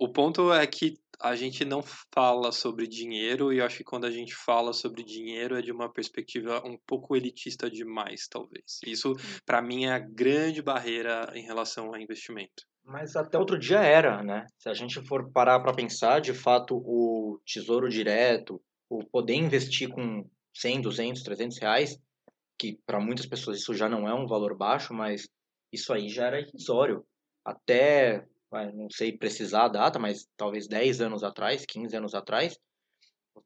O ponto é que a gente não fala sobre dinheiro, e eu acho que quando a gente fala sobre dinheiro é de uma perspectiva um pouco elitista demais, talvez. Isso, para mim, é a grande barreira em relação a investimento. Mas até outro dia era, né? Se a gente for parar para pensar, de fato, o tesouro direto, o poder investir com cem, duzentos, trezentos reais, que para muitas pessoas isso já não é um valor baixo, mas isso aí já era irrisório. Até... não sei precisar a data, mas talvez dez anos atrás, quinze anos atrás,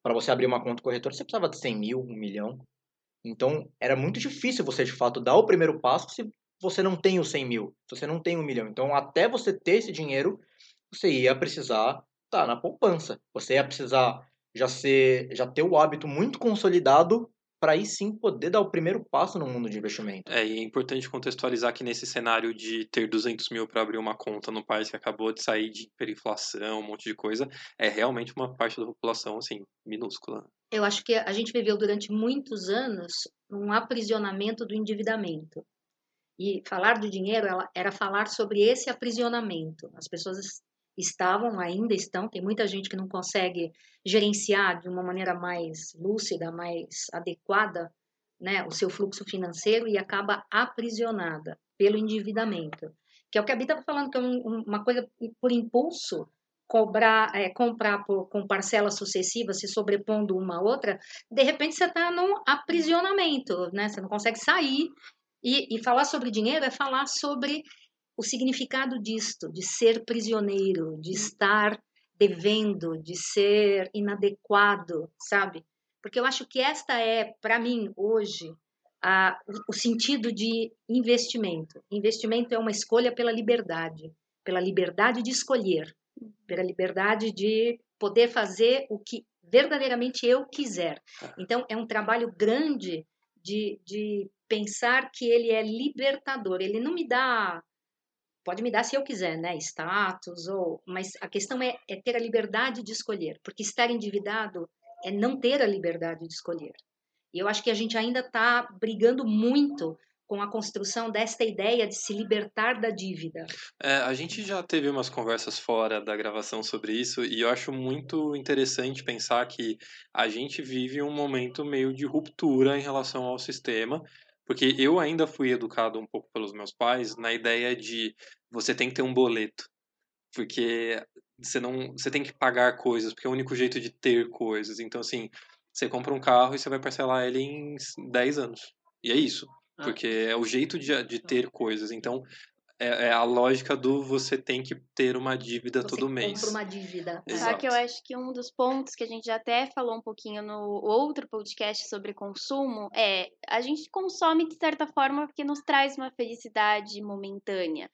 para você abrir uma conta corretora, você precisava de cem mil, um milhão. Então, era muito difícil você, de fato, dar o primeiro passo se você não tem os cem mil, se você não tem um milhão. Então, até você ter esse dinheiro, você ia precisar estar na poupança. Você ia precisar já, ser, já ter o hábito muito consolidado para aí sim poder dar o primeiro passo no mundo de investimento. É, e é importante contextualizar que nesse cenário de ter duzentos mil para abrir uma conta no país que acabou de sair de hiperinflação, um monte de coisa, é realmente uma parte da população, assim, minúscula. Eu acho que a gente viveu durante muitos anos um aprisionamento do endividamento. E falar do dinheiro era falar sobre esse aprisionamento. As pessoas estavam, ainda estão, tem muita gente que não consegue gerenciar de uma maneira mais lúcida, mais adequada, né, o seu fluxo financeiro e acaba aprisionada pelo endividamento, que é o que a Bi estava falando, que é um, uma coisa por impulso, cobrar, é, comprar por, com parcelas sucessivas, se sobrepondo uma a outra, de repente você está num aprisionamento, né, você não consegue sair, e, e falar sobre dinheiro é falar sobre o significado disto, de ser prisioneiro, de estar devendo, de ser inadequado, sabe? Porque eu acho que esta é, para mim, hoje, a, o sentido de investimento. Investimento é uma escolha pela liberdade, pela liberdade de escolher, pela liberdade de poder fazer o que verdadeiramente eu quiser. Então, é um trabalho grande de, de pensar que ele é libertador, ele não me dá... Pode me dar se eu quiser, né? Status, ou... mas a questão é, é ter a liberdade de escolher, porque estar endividado é não ter a liberdade de escolher. E eu acho que a gente ainda está brigando muito com a construção desta ideia de se libertar da dívida. É, a gente já teve umas conversas fora da gravação sobre isso, e eu acho muito interessante pensar que a gente vive um momento meio de ruptura em relação ao sistema. Porque eu ainda fui educado um pouco pelos meus pais na ideia de você tem que ter um boleto, porque você, não, você tem que pagar coisas, porque é o único jeito de ter coisas. Então, assim, você compra um carro e você vai parcelar ele em dez anos. E é isso, porque é o jeito de, de ter coisas. Então... é a lógica do você tem que ter uma dívida você todo mês. Você compra uma dívida. Exato. Só que eu acho que um dos pontos que a gente até falou um pouquinho no outro podcast sobre consumo é a gente consome de certa forma porque nos traz uma felicidade momentânea.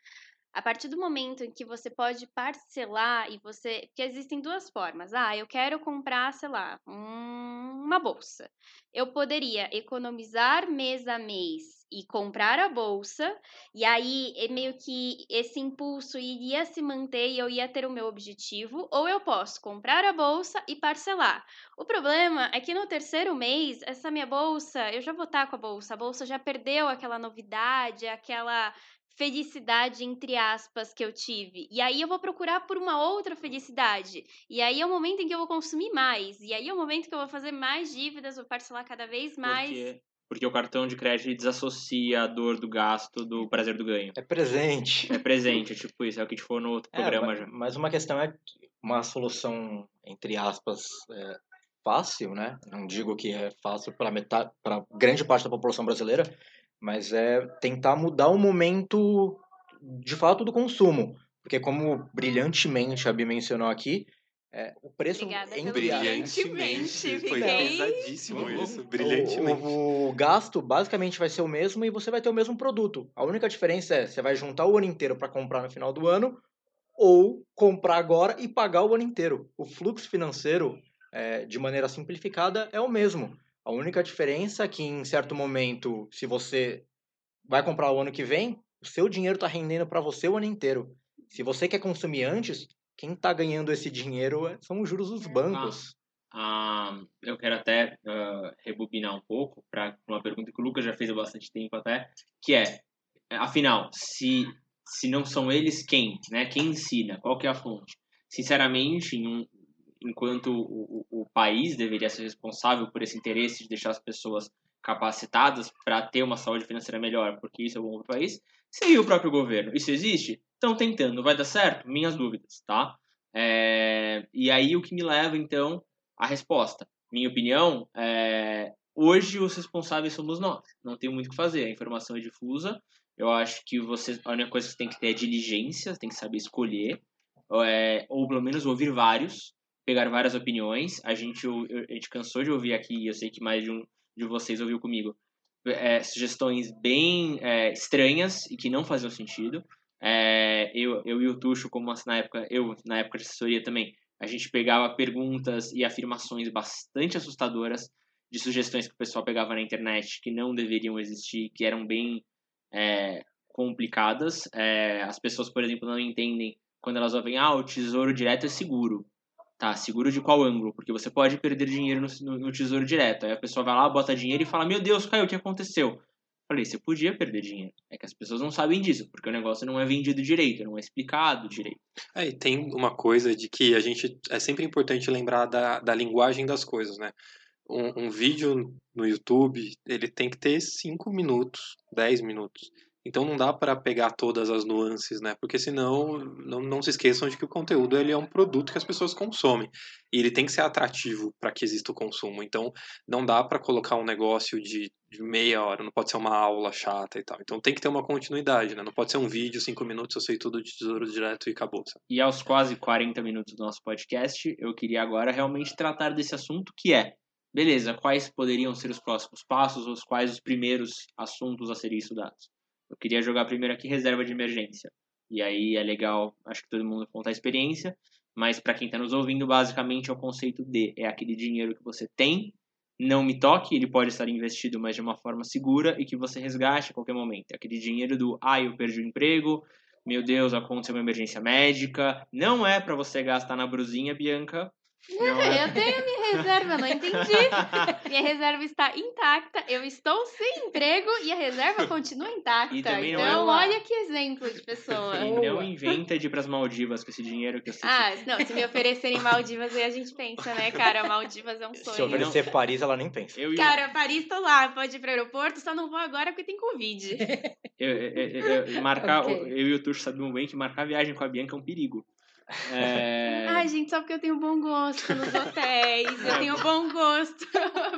A partir do momento em que você pode parcelar e você... Porque existem duas formas. Ah, eu quero comprar, sei lá, um... uma bolsa. Eu poderia economizar mês a mês e comprar a bolsa, e aí meio que esse impulso iria se manter e eu ia ter o meu objetivo, ou eu posso comprar a bolsa e parcelar. O problema é que no terceiro mês, essa minha bolsa, eu já vou estar com a bolsa, a bolsa já perdeu aquela novidade, aquela felicidade, entre aspas, que eu tive. E aí eu vou procurar por uma outra felicidade. E aí é o momento em que eu vou consumir mais, e aí é o momento que eu vou fazer mais dívidas, vou parcelar cada vez mais. Porque... Porque o cartão de crédito desassocia a dor do gasto do prazer do ganho. É presente. É presente, tipo isso, é o que a gente falou no outro é, programa mas, já. Mas uma questão é uma solução, entre aspas, é, fácil, né? Não digo que é fácil para metade, para grande parte da população brasileira, mas é tentar mudar o momento, de fato, do consumo. Porque como brilhantemente a Bi mencionou aqui, é, o preço Obrigada, em brilhantemente foi pesadíssimo isso, brilhantemente. O, o, o gasto basicamente vai ser o mesmo e você vai ter o mesmo produto. A única diferença é você vai juntar o ano inteiro para comprar no final do ano ou comprar agora e pagar o ano inteiro. O fluxo financeiro, é, de maneira simplificada, é o mesmo. A única diferença é que, em certo momento, se você vai comprar o ano que vem, o seu dinheiro está rendendo para você o ano inteiro. Se você quer consumir antes, quem está ganhando esse dinheiro são os juros dos bancos. Ah, ah, eu quero até uh, rebobinar um pouco para uma pergunta que o Lucas já fez há bastante tempo até, que é, afinal, se... se não são eles, quem? Né? Quem ensina? Qual que é a fonte? Sinceramente, em um, enquanto o, o, o país deveria ser responsável por esse interesse de deixar as pessoas capacitadas para ter uma saúde financeira melhor, porque isso é bom para o país, seria o próprio governo. Isso existe? Estão tentando. Vai dar certo? Minhas dúvidas, tá? É, e aí o que me leva, então, à resposta. Minha opinião é... hoje os responsáveis somos nós. Não tem muito o que fazer. A informação é difusa. Eu acho que vocês, a única coisa que tem que ter é diligência, tem que saber escolher, é, ou pelo menos ouvir vários, pegar várias opiniões. A gente, eu, a gente cansou de ouvir aqui, eu sei que mais de um de vocês ouviu comigo, é, sugestões bem é, estranhas e que não faziam sentido. É, eu, eu e o Tucho, como na época, eu na época de assessoria também, a gente pegava perguntas e afirmações bastante assustadoras de sugestões que o pessoal pegava na internet que não deveriam existir, que eram bem... É, complicadas. É, as pessoas, por exemplo, não entendem quando elas ouvem, ah, o tesouro direto é seguro. Tá, seguro de qual ângulo? Porque você pode perder dinheiro no, no, no tesouro direto. Aí a pessoa vai lá, bota dinheiro e fala, meu Deus, caiu, o que aconteceu? Falei, você podia perder dinheiro. É que as pessoas não sabem disso, porque o negócio não é vendido direito, não é explicado direito. É, e tem uma coisa de que a gente, é sempre importante lembrar da, da linguagem das coisas, né? Um, um vídeo no YouTube, ele tem que ter cinco minutos, dez minutos. Então não dá para pegar todas as nuances, né? Porque senão, não, não se esqueçam de que o conteúdo ele é um produto que as pessoas consomem. E ele tem que ser atrativo para que exista o consumo. Então não dá para colocar um negócio de, de meia hora, não pode ser uma aula chata e tal. Então tem que ter uma continuidade, né? Não pode ser um vídeo, cinco minutos, eu sei tudo de tesouro direto e acabou. Sabe? E aos quase quarenta minutos do nosso podcast, eu queria agora realmente tratar desse assunto que é, beleza, quais poderiam ser os próximos passos, ou quais os primeiros assuntos a serem estudados? Eu queria jogar primeiro aqui reserva de emergência. E aí é legal, acho que todo mundo conta a experiência, mas para quem está nos ouvindo, basicamente é o conceito de, é aquele dinheiro que você tem, não me toque, ele pode estar investido, mas de uma forma segura e que você resgate a qualquer momento. É aquele dinheiro do, ah, eu perdi o emprego, meu Deus, aconteceu uma emergência médica, não é para você gastar na brusinha, Bianca. Não, é. Eu tenho minha reserva, eu não entendi. Minha reserva está intacta, eu estou sem emprego e a reserva continua intacta. Então, é uma... olha que exemplo de pessoa. E boa. Não inventa de ir para as Maldivas com esse dinheiro que eu sei. Ah, não, se me oferecerem Maldivas, aí a gente pensa, né, cara? Maldivas é um sonho. Se oferecer não... Paris, ela nem pensa. Eu cara, eu... Paris, tô lá, pode ir para o aeroporto, só não vou agora porque tem Covid. Eu, eu, eu, eu, marcar, okay. eu e o Tucho sabemos bem que marcar viagem com a Bianca é um perigo. É... Ai, gente, só porque eu tenho bom gosto nos hotéis, eu tenho bom gosto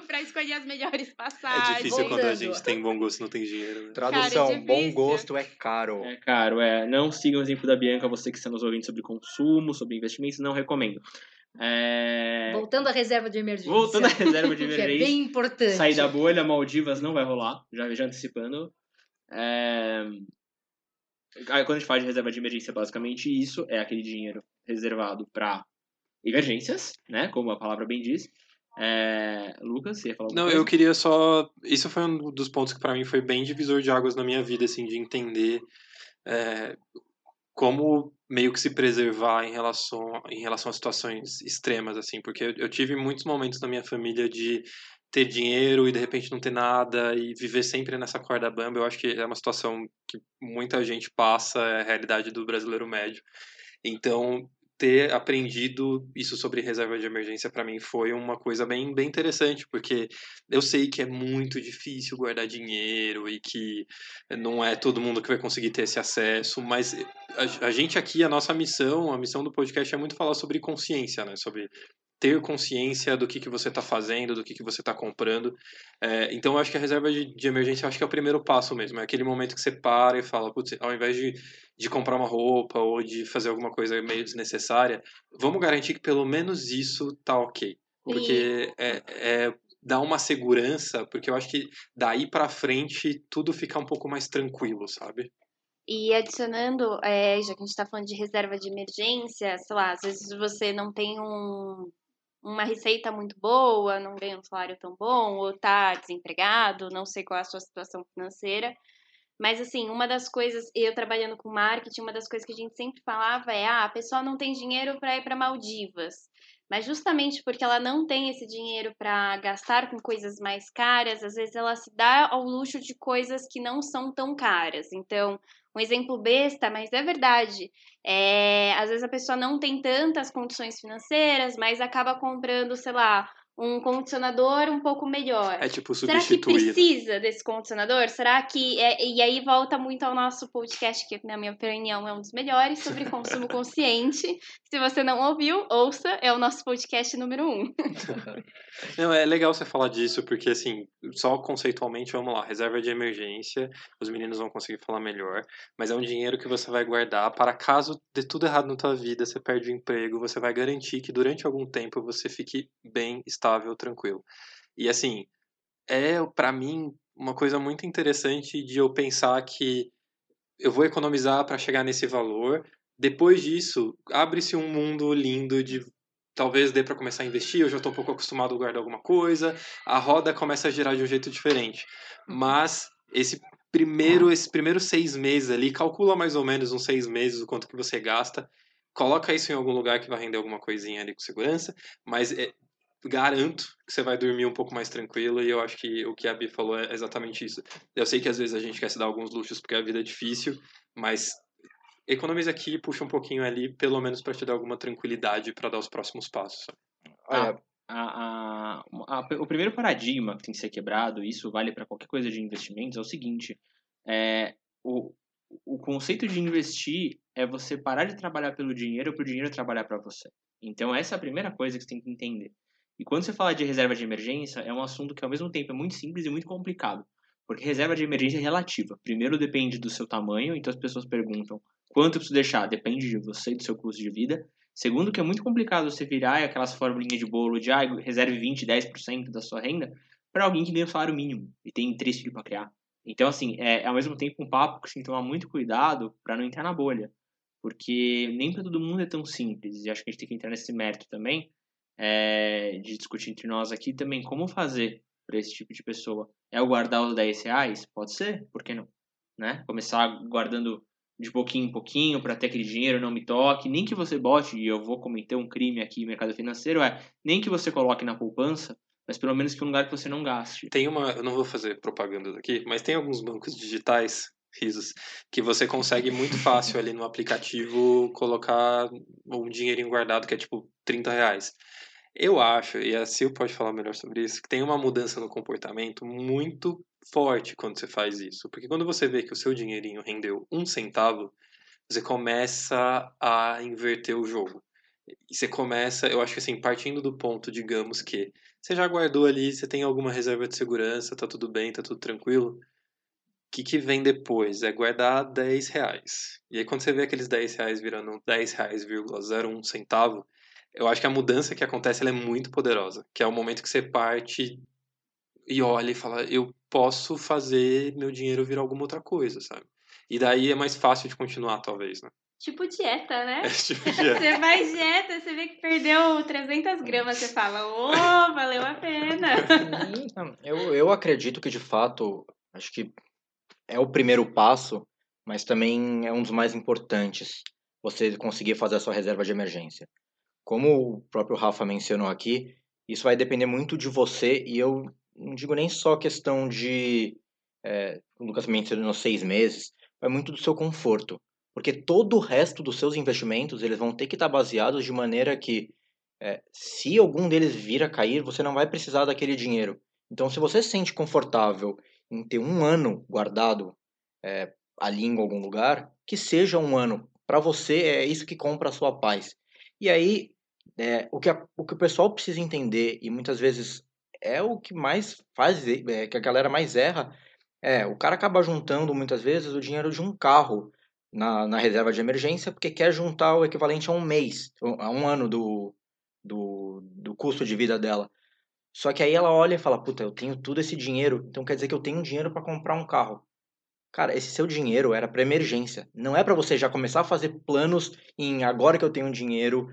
pra escolher as melhores passagens. É difícil quando a gente tem bom gosto, não tem dinheiro. Né? Tradução, cara, é bom gosto é caro. É caro, é. Não siga o exemplo da Bianca, você que está nos ouvindo sobre consumo, sobre investimentos, não recomendo. É... Voltando à reserva de emergência. Voltando à reserva de emergência. Que é bem importante. Sair da bolha, Maldivas não vai rolar, já, já antecipando. É... Quando a gente fala de reserva de emergência, basicamente isso é aquele dinheiro reservado para emergências, né? Como a palavra bem diz. É... Lucas, você ia falar alguma coisa? Não, eu queria só... Isso foi um dos pontos que para mim foi bem divisor de águas na minha vida, assim, de entender é... como meio que se preservar em relação, em relação a situações extremas, assim. Porque eu tive muitos momentos na minha família de... ter dinheiro e de repente não ter nada e viver sempre nessa corda bamba. Eu acho que é uma situação que muita gente passa, é a realidade do brasileiro médio. Então, ter aprendido isso sobre reserva de emergência para mim foi uma coisa bem, bem interessante, porque eu sei que é muito difícil guardar dinheiro e que não é todo mundo que vai conseguir ter esse acesso, mas a, a gente aqui, a nossa missão, a missão do podcast é muito falar sobre consciência, né? Sobre ter consciência do que, que você está fazendo, do que, que você está comprando. É, então, eu acho que a reserva de, de emergência, eu acho que é o primeiro passo mesmo. É aquele momento que você para e fala, putz, ao invés de, de comprar uma roupa ou de fazer alguma coisa meio desnecessária, vamos garantir que pelo menos isso tá ok. Porque é, é, dá uma segurança, porque eu acho que daí para frente tudo fica um pouco mais tranquilo, sabe? E adicionando, é, já que a gente está falando de reserva de emergência, sei lá, às vezes você não tem um, uma receita muito boa, não ganha um salário tão bom, ou está desempregado, não sei qual é a sua situação financeira. Mas, assim, uma das coisas, eu trabalhando com marketing, uma das coisas que a gente sempre falava é, ah, a pessoa não tem dinheiro para ir para Maldivas. Mas justamente porque ela não tem esse dinheiro para gastar com coisas mais caras, às vezes ela se dá ao luxo de coisas que não são tão caras. Então, um exemplo besta, mas é verdade. É, às vezes a pessoa não tem tantas condições financeiras, mas acaba comprando, sei lá, um condicionador um pouco melhor. É tipo substituir. Será que precisa desse condicionador? Será que... É, e aí volta muito ao nosso podcast, que na minha opinião é um dos melhores, sobre consumo consciente. Se você não ouviu, ouça. É o nosso podcast número um. Não, é legal você falar disso, porque assim, só conceitualmente, vamos lá, reserva de emergência, os meninos vão conseguir falar melhor, mas é um dinheiro que você vai guardar para caso dê tudo errado na tua vida, você perde o emprego, você vai garantir que durante algum tempo você fique bem estável, tranquilo. E assim, é pra mim uma coisa muito interessante de eu pensar que eu vou economizar para chegar nesse valor. Depois disso, abre-se um mundo lindo de talvez dê para começar a investir. Eu já tô um pouco acostumado a guardar alguma coisa, a roda começa a girar de um jeito diferente. Mas esse primeiro, esse primeiro seis meses ali, calcula mais ou menos uns seis meses o quanto que você gasta, coloca isso em algum lugar que vai render alguma coisinha ali com segurança, mas é, garanto que você vai dormir um pouco mais tranquilo. E eu acho que o que a Bi falou é exatamente isso. Eu sei que às vezes a gente quer se dar alguns luxos porque a vida é difícil, mas economiza aqui, puxa um pouquinho ali, pelo menos para te dar alguma tranquilidade para dar os próximos passos. Olha, a, a, a, o primeiro paradigma que tem que ser quebrado, e isso vale para qualquer coisa de investimentos, é o seguinte, é, o, o conceito de investir é você parar de trabalhar pelo dinheiro para o dinheiro trabalhar para você. Então essa é a primeira coisa que você tem que entender. E quando você fala de reserva de emergência, é um assunto que ao mesmo tempo é muito simples e muito complicado, porque reserva de emergência é relativa. Primeiro depende do seu tamanho, então as pessoas perguntam quanto eu preciso deixar, depende de você e do seu custo de vida. Segundo, que é muito complicado você virar aquelas formulinhas de bolo de ah, reserve vinte por cento, dez por cento da sua renda para alguém que ganha o salário mínimo e tem três filhos para criar. Então, assim, é ao mesmo tempo um papo que você tem que tomar muito cuidado para não entrar na bolha, porque nem para todo mundo é tão simples, e acho que a gente tem que entrar nesse mérito também, É, de discutir entre nós aqui também como fazer para esse tipo de pessoa. É o guardar os dez reais? Pode ser, por que não? Né? Começar guardando de pouquinho em pouquinho para ter aquele dinheiro, não me toque, nem que você bote, e eu vou cometer um crime aqui no mercado financeiro, é nem que você coloque na poupança, mas pelo menos que um lugar que você não gaste. Tem uma, eu não vou fazer propaganda daqui, mas tem alguns bancos digitais, risos, que você consegue muito fácil ali no aplicativo colocar um dinheirinho guardado que é tipo trinta reais. Eu acho, e a Sil pode falar melhor sobre isso, que tem uma mudança no comportamento muito forte quando você faz isso. Porque quando você vê que o seu dinheirinho rendeu um centavo, você começa a inverter o jogo. E você começa, eu acho que assim, partindo do ponto, digamos que você já guardou ali, você tem alguma reserva de segurança, tá tudo bem, tá tudo tranquilo. O que, que vem depois? É guardar dez reais. E aí quando você vê aqueles dez reais virando dez reais vírgula zero um centavo, eu acho que a mudança que acontece ela é muito poderosa, que é o momento que você parte e olha e fala, eu posso fazer meu dinheiro virar alguma outra coisa, sabe? E daí é mais fácil de continuar, talvez, né? Tipo dieta, né? É tipo dieta. Você faz dieta, você vê que perdeu trezentas gramas, você fala, ô, oh, valeu a pena. Eu, eu acredito que, de fato, acho que é o primeiro passo, mas também é um dos mais importantes, você conseguir fazer a sua reserva de emergência. Como o próprio Rafa mencionou aqui, isso vai depender muito de você, e eu não digo nem só questão de, é, o Lucas mencionou seis meses, vai muito do seu conforto, porque todo o resto dos seus investimentos, eles vão ter que estar baseados de maneira que, é, se algum deles vir a cair, você não vai precisar daquele dinheiro. Então, se você se sente confortável em ter um ano guardado é, ali em algum lugar, que seja um ano, para você é isso que compra a sua paz. E aí, é, o, que a, o que o pessoal precisa entender, e muitas vezes é o que mais faz, é, que a galera mais erra, é o cara acaba juntando muitas vezes o dinheiro de um carro na, na reserva de emergência, porque quer juntar o equivalente a um mês, a um ano do, do, do custo de vida dela. Só que aí ela olha e fala, puta, eu tenho tudo esse dinheiro, então quer dizer que eu tenho dinheiro para comprar um carro. Cara, esse seu dinheiro era para emergência. Não é para você já começar a fazer planos em agora que eu tenho dinheiro,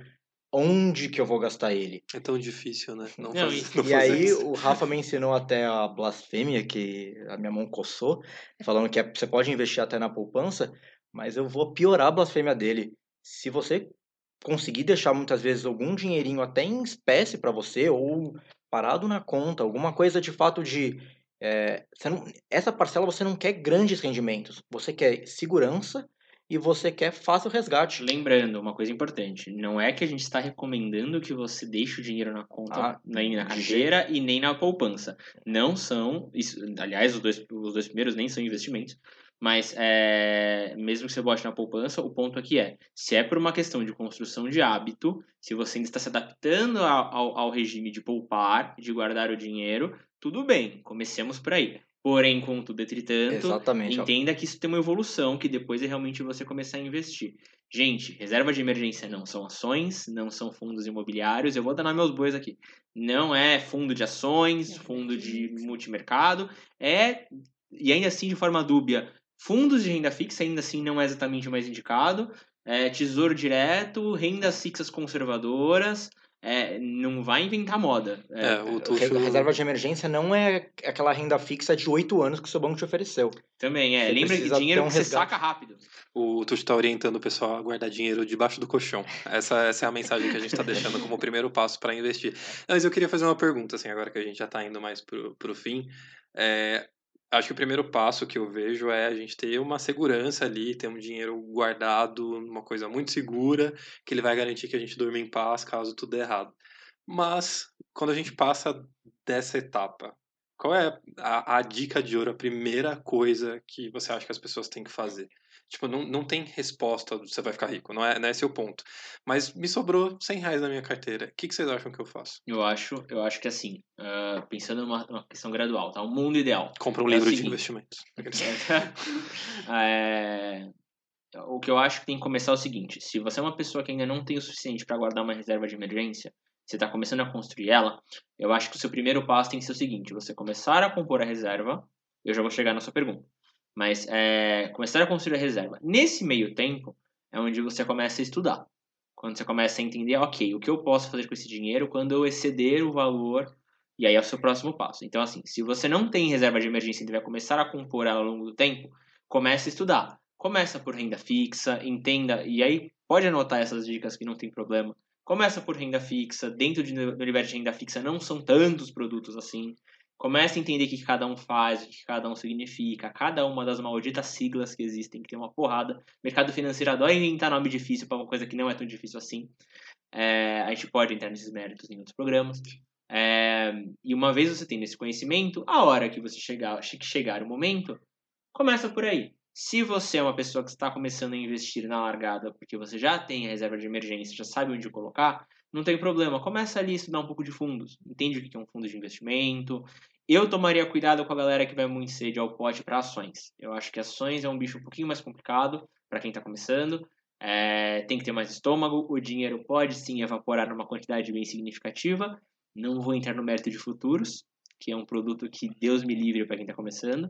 onde que eu vou gastar ele. É tão difícil, né? Não, não, faz, não e aí isso. O Rafa me ensinou até a blasfêmia, que a minha mão coçou, falando que é, você pode investir até na poupança, mas eu vou piorar a blasfêmia dele. Se você conseguir deixar muitas vezes algum dinheirinho até em espécie para você, ou parado na conta, alguma coisa de fato de... É, você não, essa parcela você não quer grandes rendimentos, você quer segurança e você quer fácil resgate. Lembrando, uma coisa importante, não é que a gente está recomendando que você deixe o dinheiro na conta, ah, nem na carteira e nem na poupança. Não são, isso, aliás, os dois, os dois primeiros nem são investimentos. Mas é, mesmo que você bote na poupança, o ponto aqui é, se é por uma questão de construção de hábito, se você ainda está se adaptando ao, ao, ao regime de poupar, de guardar o dinheiro, tudo bem, comecemos por aí. Porém, contudo, entretanto, exatamente, entenda que isso tem uma evolução, que depois é realmente você começar a investir. Gente, reserva de emergência não são ações, não são fundos imobiliários, eu vou danar meus bois aqui. Não é fundo de ações, fundo de multimercado, é, e ainda assim de forma dúbia, fundos de renda fixa, ainda assim, não é exatamente o mais indicado. É, tesouro direto, rendas fixas conservadoras, é, não vai inventar moda. É, é, o Tuchel... Reserva de emergência não é aquela renda fixa de oito anos que o seu banco te ofereceu. Também, é. Você lembra que dinheiro um que você saca rápido. O Tuchel está orientando o pessoal a guardar dinheiro debaixo do colchão. Essa, essa é a mensagem que a gente está deixando como primeiro passo para investir. Mas eu queria fazer uma pergunta, assim, agora que a gente já está indo mais para o fim. É... Acho que o primeiro passo que eu vejo é a gente ter uma segurança ali, ter um dinheiro guardado, uma coisa muito segura, que ele vai garantir que a gente dorme em paz caso tudo dê errado. Mas, quando a gente passa dessa etapa, qual é a, a dica de ouro, a primeira coisa que você acha que as pessoas têm que fazer? Tipo, não, não tem resposta do você vai ficar rico, não é, não é esse o ponto. Mas me sobrou cem reais na minha carteira. O que, que vocês acham que eu faço? Eu acho, eu acho que assim, uh, pensando numa, numa questão gradual, tá? Um mundo ideal. Compra um é livro de investimentos. é, o que eu acho que tem que começar é o seguinte, se você é uma pessoa que ainda não tem o suficiente para guardar uma reserva de emergência, você está começando a construir ela, eu acho que o seu primeiro passo tem que ser o seguinte, você começar a compor a reserva, eu já vou chegar na sua pergunta. Mas é, começar a construir a reserva. Nesse meio tempo, é onde você começa a estudar. Quando você começa a entender, ok, o que eu posso fazer com esse dinheiro quando eu exceder o valor, e aí é o seu próximo passo. Então, assim, se você não tem reserva de emergência e vai começar a compor ela ao longo do tempo, comece a estudar. Começa por renda fixa, entenda, e aí pode anotar essas dicas que não tem problema. Começa por renda fixa, dentro do universo de renda fixa não são tantos produtos assim. Começa a entender o que cada um faz, o que cada um significa, cada uma das malditas siglas que existem, que tem uma porrada. O mercado financeiro adora inventar nome difícil para uma coisa que não é tão difícil assim. É, a gente pode entrar nesses méritos em outros programas. É, e uma vez você tendo esse conhecimento, a hora que você chegar, que chegar o momento, começa por aí. Se você é uma pessoa que está começando a investir na largada, porque você já tem a reserva de emergência, já sabe onde colocar... Não tem problema, começa ali a estudar um pouco de fundos. Entende o que é um fundo de investimento. Eu tomaria cuidado com a galera que vai muito cedo ao pote para ações. Eu acho que ações é um bicho um pouquinho mais complicado para quem está começando. É, tem que ter mais estômago. O dinheiro pode sim evaporar numa quantidade bem significativa. Não vou entrar no mérito de futuros, que é um produto que Deus me livre para quem está começando.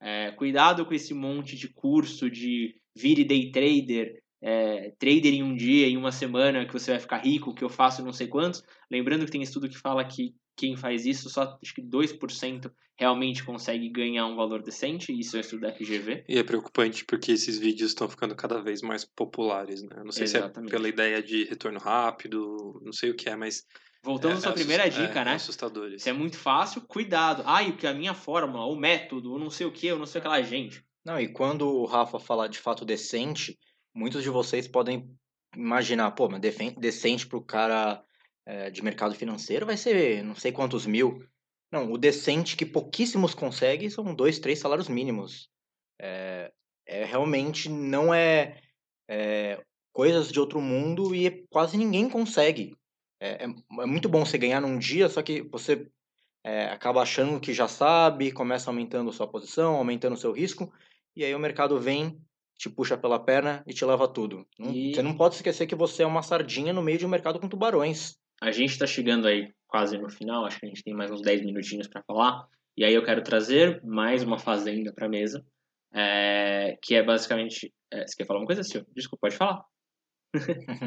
É, cuidado com esse monte de curso de vire day trader. É, trader em um dia, em uma semana, que você vai ficar rico, que eu faço não sei quantos. Lembrando que tem estudo que fala que quem faz isso, só acho que dois por cento realmente consegue ganhar um valor decente. Isso é o estudo da F G V. E é preocupante porque esses vídeos estão ficando cada vez mais populares, né? Não sei Exatamente. Se é pela ideia de retorno rápido, não sei o que é, mas... Voltando à é, sua é primeira dica, é, né? Assustador isso. Isso é muito fácil, cuidado. Ah, e que a minha fórmula, o método, ou não sei o que, ou não sei aquela gente. Não, e quando o Rafa fala de fato decente... Muitos de vocês podem imaginar, pô, mas decente pro cara é, de mercado financeiro vai ser não sei quantos mil. Não, o decente que pouquíssimos conseguem são dois, três salários mínimos. É, é realmente não é, é coisas de outro mundo e quase ninguém consegue. É, é, é muito bom você ganhar num dia, só que você é, acaba achando que já sabe, começa aumentando a sua posição, aumentando o seu risco, e aí o mercado vem... te puxa pela perna e te leva tudo. E... Você não pode esquecer que você é uma sardinha no meio de um mercado com tubarões. A gente está chegando aí quase no final, acho que a gente tem mais uns dez minutinhos para falar, e aí eu quero trazer mais uma fazenda para a mesa, é, que é basicamente... É, você quer falar uma coisa, Sil? Desculpa, pode falar?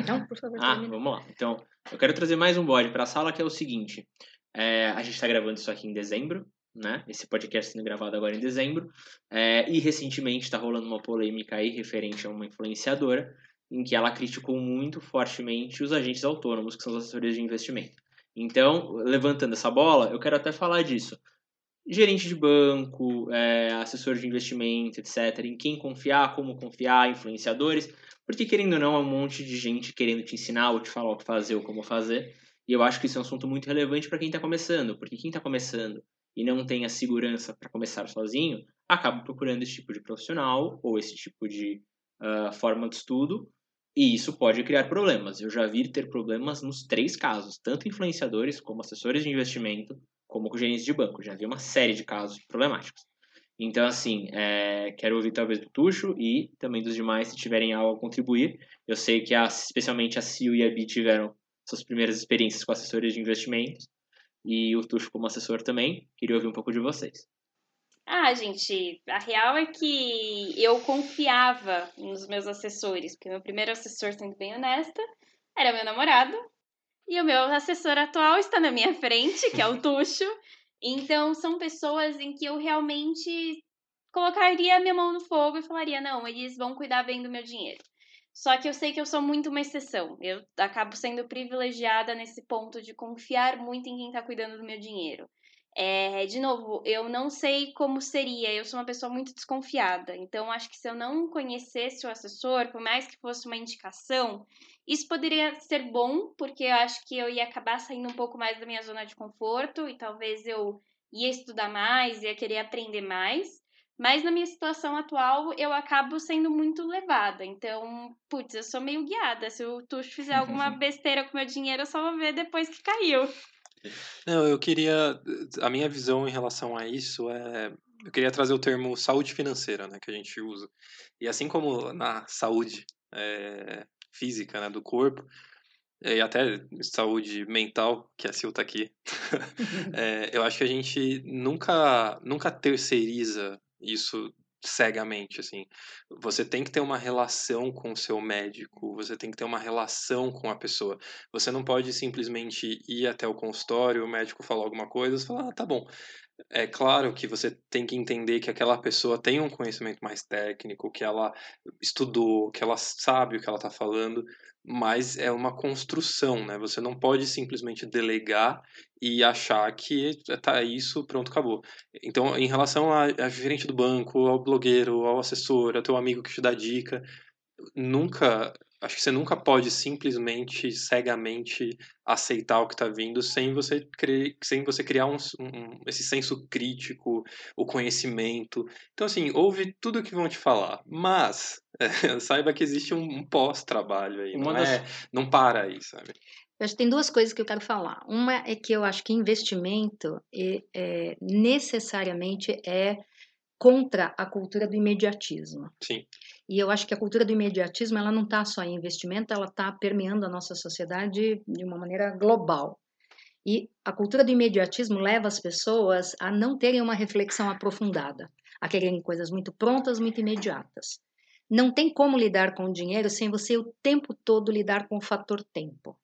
Não, por favor. Ah, termina. Vamos lá. Então, eu quero trazer mais um bode para a sala, que é o seguinte. É, a gente está gravando isso aqui em dezembro, né? Esse podcast sendo gravado agora em dezembro. É, e recentemente está rolando uma polêmica aí referente a uma influenciadora em que ela criticou muito fortemente os agentes autônomos, que são as assessorias de investimento. Então, levantando essa bola, eu quero até falar disso. Gerente de banco, é, assessor de investimento, etcétera. Em quem confiar, como confiar, influenciadores. Porque, querendo ou não, é um monte de gente querendo te ensinar ou te falar o que fazer ou como fazer. E eu acho que isso é um assunto muito relevante para quem está começando. Porque quem está começando e não tem a segurança para começar sozinho, acaba procurando esse tipo de profissional ou esse tipo de uh, forma de estudo. E isso pode criar problemas. Eu já vi ter problemas nos três casos, tanto influenciadores, como assessores de investimento, como gerentes de banco. Já vi uma série de casos problemáticos. Então, assim, é, quero ouvir talvez do Tucho e também dos demais, se tiverem algo a contribuir. Eu sei que a, especialmente a Sil e a Bi tiveram suas primeiras experiências com assessores de investimentos e o Tucho como assessor também. Queria ouvir um pouco de vocês. Ah, gente, a real é que eu confiava nos meus assessores, porque meu primeiro assessor, sendo bem honesta, era meu namorado, e o meu assessor atual está na minha frente, que é o Tucho, então são pessoas em que eu realmente colocaria a minha mão no fogo e falaria, não, eles vão cuidar bem do meu dinheiro. Só que eu sei que eu sou muito uma exceção, eu acabo sendo privilegiada nesse ponto de confiar muito em quem está cuidando do meu dinheiro. É, de novo, eu não sei como seria, eu sou uma pessoa muito desconfiada, então acho que se eu não conhecesse o assessor, por mais que fosse uma indicação, isso poderia ser bom, porque eu acho que eu ia acabar saindo um pouco mais da minha zona de conforto e talvez eu ia estudar mais, ia querer aprender mais, mas na minha situação atual eu acabo sendo muito levada, então, putz, eu sou meio guiada, se o Tuxo fizer alguma besteira com o meu dinheiro, eu só vou ver depois que caiu. Não, eu queria... A minha visão em relação a isso é... Eu queria trazer o termo saúde financeira, né? Que a gente usa. E assim como na saúde é, física, né? Do corpo. E até saúde mental, que a Sil tá aqui. é, eu acho que a gente nunca, nunca terceiriza isso cegamente, assim. Você tem que ter uma relação com o seu médico, você tem que ter uma relação com a pessoa. Você não pode simplesmente ir até o consultório, o médico falar alguma coisa, você fala, ah, tá bom. É claro que você tem que entender que aquela pessoa tem um conhecimento mais técnico, que ela estudou, que ela sabe o que ela tá falando, mas é uma construção, né? Você não pode simplesmente delegar e achar que tá isso, pronto, acabou. Então, em relação a, a gerente do banco, ao blogueiro, ao assessor, ao teu amigo que te dá dica, nunca... Acho que você nunca pode simplesmente, cegamente, aceitar o que está vindo sem você, crer, sem você criar um, um, esse senso crítico, o conhecimento. Então, assim, ouve tudo o que vão te falar, mas é, saiba que existe um, um pós-trabalho aí, não, das... é, não para aí, sabe? Eu acho que tem duas coisas que eu quero falar. Uma é que eu acho que investimento é, é, necessariamente é contra a cultura do imediatismo. Sim. E eu acho que a cultura do imediatismo, ela não está só em investimento, ela está permeando a nossa sociedade de uma maneira global. E a cultura do imediatismo leva as pessoas a não terem uma reflexão aprofundada, a quererem coisas muito prontas, muito imediatas. Não tem como lidar com o dinheiro sem você o tempo todo lidar com o fator tempo.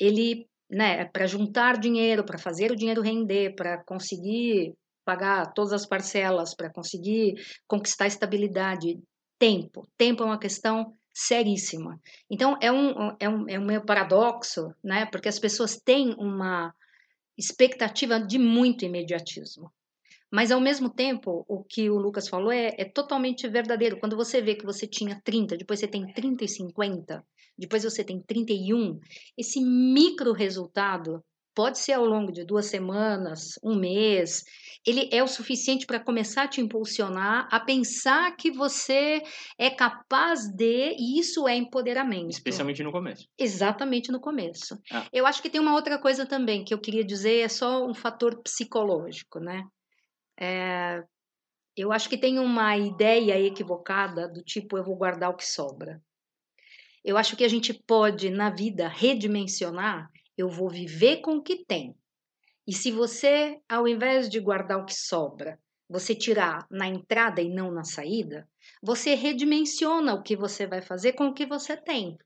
Ele, né, para juntar dinheiro, para fazer o dinheiro render, para conseguir... pagar todas as parcelas, para conseguir conquistar estabilidade. Tempo. Tempo é uma questão seríssima. Então, é um, é um, é um meio paradoxo, né? Porque as pessoas têm uma expectativa de muito imediatismo. Mas, ao mesmo tempo, o que o Lucas falou é, é totalmente verdadeiro. Quando você vê que você tinha trinta, depois você tem trinta e cinquenta, depois você tem trinta e um, esse micro resultado... Pode ser ao longo de duas semanas, um mês, ele é o suficiente para começar a te impulsionar a pensar que você é capaz de, e isso é empoderamento. Especialmente no começo. Exatamente no começo. Ah. Eu acho que tem uma outra coisa também que eu queria dizer, é só um fator psicológico, né? É, eu acho que tem uma ideia equivocada do tipo, eu vou guardar o que sobra. Eu acho que a gente pode, na vida, redimensionar. Eu vou viver com o que tem. E se você, ao invés de guardar o que sobra, você tirar na entrada e não na saída, você redimensiona o que você vai fazer com o que você tem.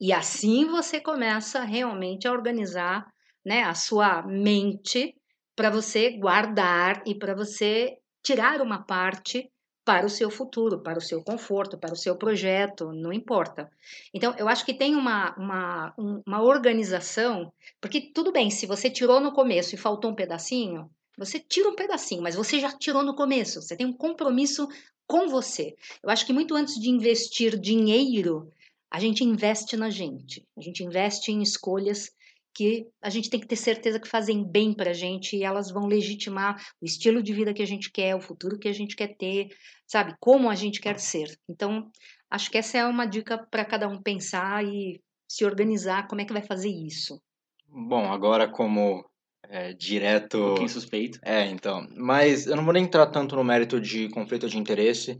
E assim você começa realmente a organizar, né, a sua mente para você guardar e para você tirar uma parte para o seu futuro, para o seu conforto, para o seu projeto, não importa. Então, eu acho que tem uma, uma, uma organização, porque tudo bem, se você tirou no começo e faltou um pedacinho, você tira um pedacinho, mas você já tirou no começo, você tem um compromisso com você. Eu acho que muito antes de investir dinheiro, a gente investe na gente, a gente investe em escolhas que a gente tem que ter certeza que fazem bem para a gente e elas vão legitimar o estilo de vida que a gente quer, o futuro que a gente quer ter, sabe? Como a gente quer ser. Então, acho que essa é uma dica para cada um pensar e se organizar, como é que vai fazer isso. Bom, agora como é, direto... Um pouquinho suspeito. É, então. Mas eu não vou nem entrar tanto no mérito de conflito de interesse,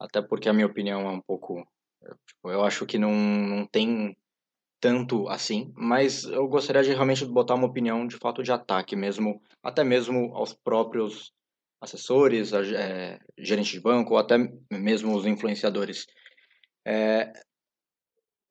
até porque a minha opinião é um pouco... Eu acho que não, não tem... tanto assim, mas eu gostaria de realmente botar uma opinião de fato de ataque mesmo, até mesmo aos próprios assessores, a, é, gerente de banco, ou até mesmo os influenciadores. É,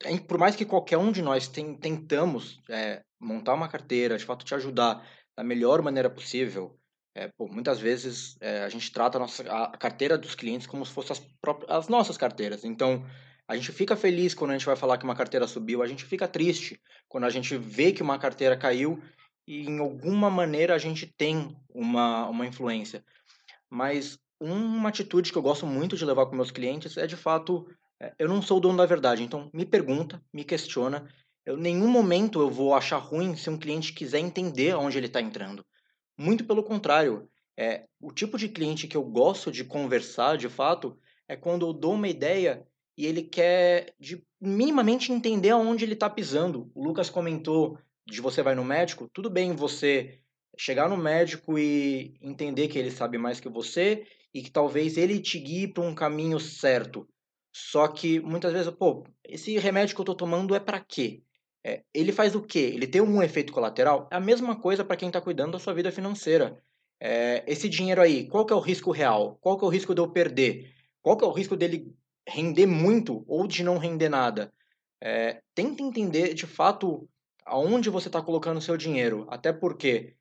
é, por mais que qualquer um de nós tem, tentamos é, montar uma carteira, de fato te ajudar da melhor maneira possível, é, pô, muitas vezes é, a gente trata a, nossa, a carteira dos clientes como se fossem as, próprias, as nossas carteiras, então... A gente fica feliz quando a gente vai falar que uma carteira subiu, a gente fica triste quando a gente vê que uma carteira caiu e, em alguma maneira, a gente tem uma, uma influência. Mas uma atitude que eu gosto muito de levar com meus clientes é, de fato, eu não sou o dono da verdade. Então, me pergunta, me questiona. Em nenhum momento eu vou achar ruim se um cliente quiser entender onde ele está entrando. Muito pelo contrário. É, o tipo de cliente que eu gosto de conversar, de fato, é quando eu dou uma ideia... E ele quer de, minimamente entender aonde ele está pisando. O Lucas comentou de você vai no médico. Tudo bem você chegar no médico e entender que ele sabe mais que você e que talvez ele te guie para um caminho certo. Só que muitas vezes, pô, esse remédio que eu estou tomando é para quê? É, ele faz o quê? Ele tem algum efeito colateral? É a mesma coisa para quem está cuidando da sua vida financeira. É, esse dinheiro aí, qual que é o risco real? Qual que é o risco de eu perder? Qual que é o risco dele... render muito ou de não render nada. É, tenta entender, de fato, aonde você está colocando o seu dinheiro. Até porque,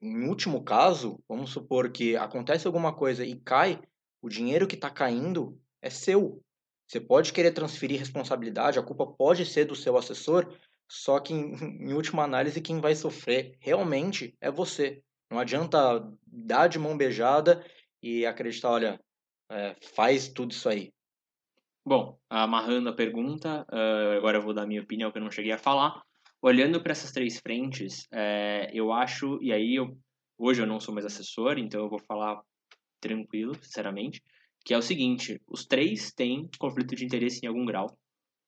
em último caso, vamos supor que acontece alguma coisa e cai, o dinheiro que está caindo é seu. Você pode querer transferir responsabilidade, a culpa pode ser do seu assessor, só que, em, em última análise, quem vai sofrer realmente é você. Não adianta dar de mão beijada e acreditar, olha, é, faz tudo isso aí. Bom, amarrando a pergunta, agora eu vou dar minha opinião que eu não cheguei a falar. Olhando para essas três frentes, eu acho, e aí eu, hoje eu não sou mais assessor, então eu vou falar tranquilo, sinceramente, que é o seguinte, os três têm conflito de interesse em algum grau,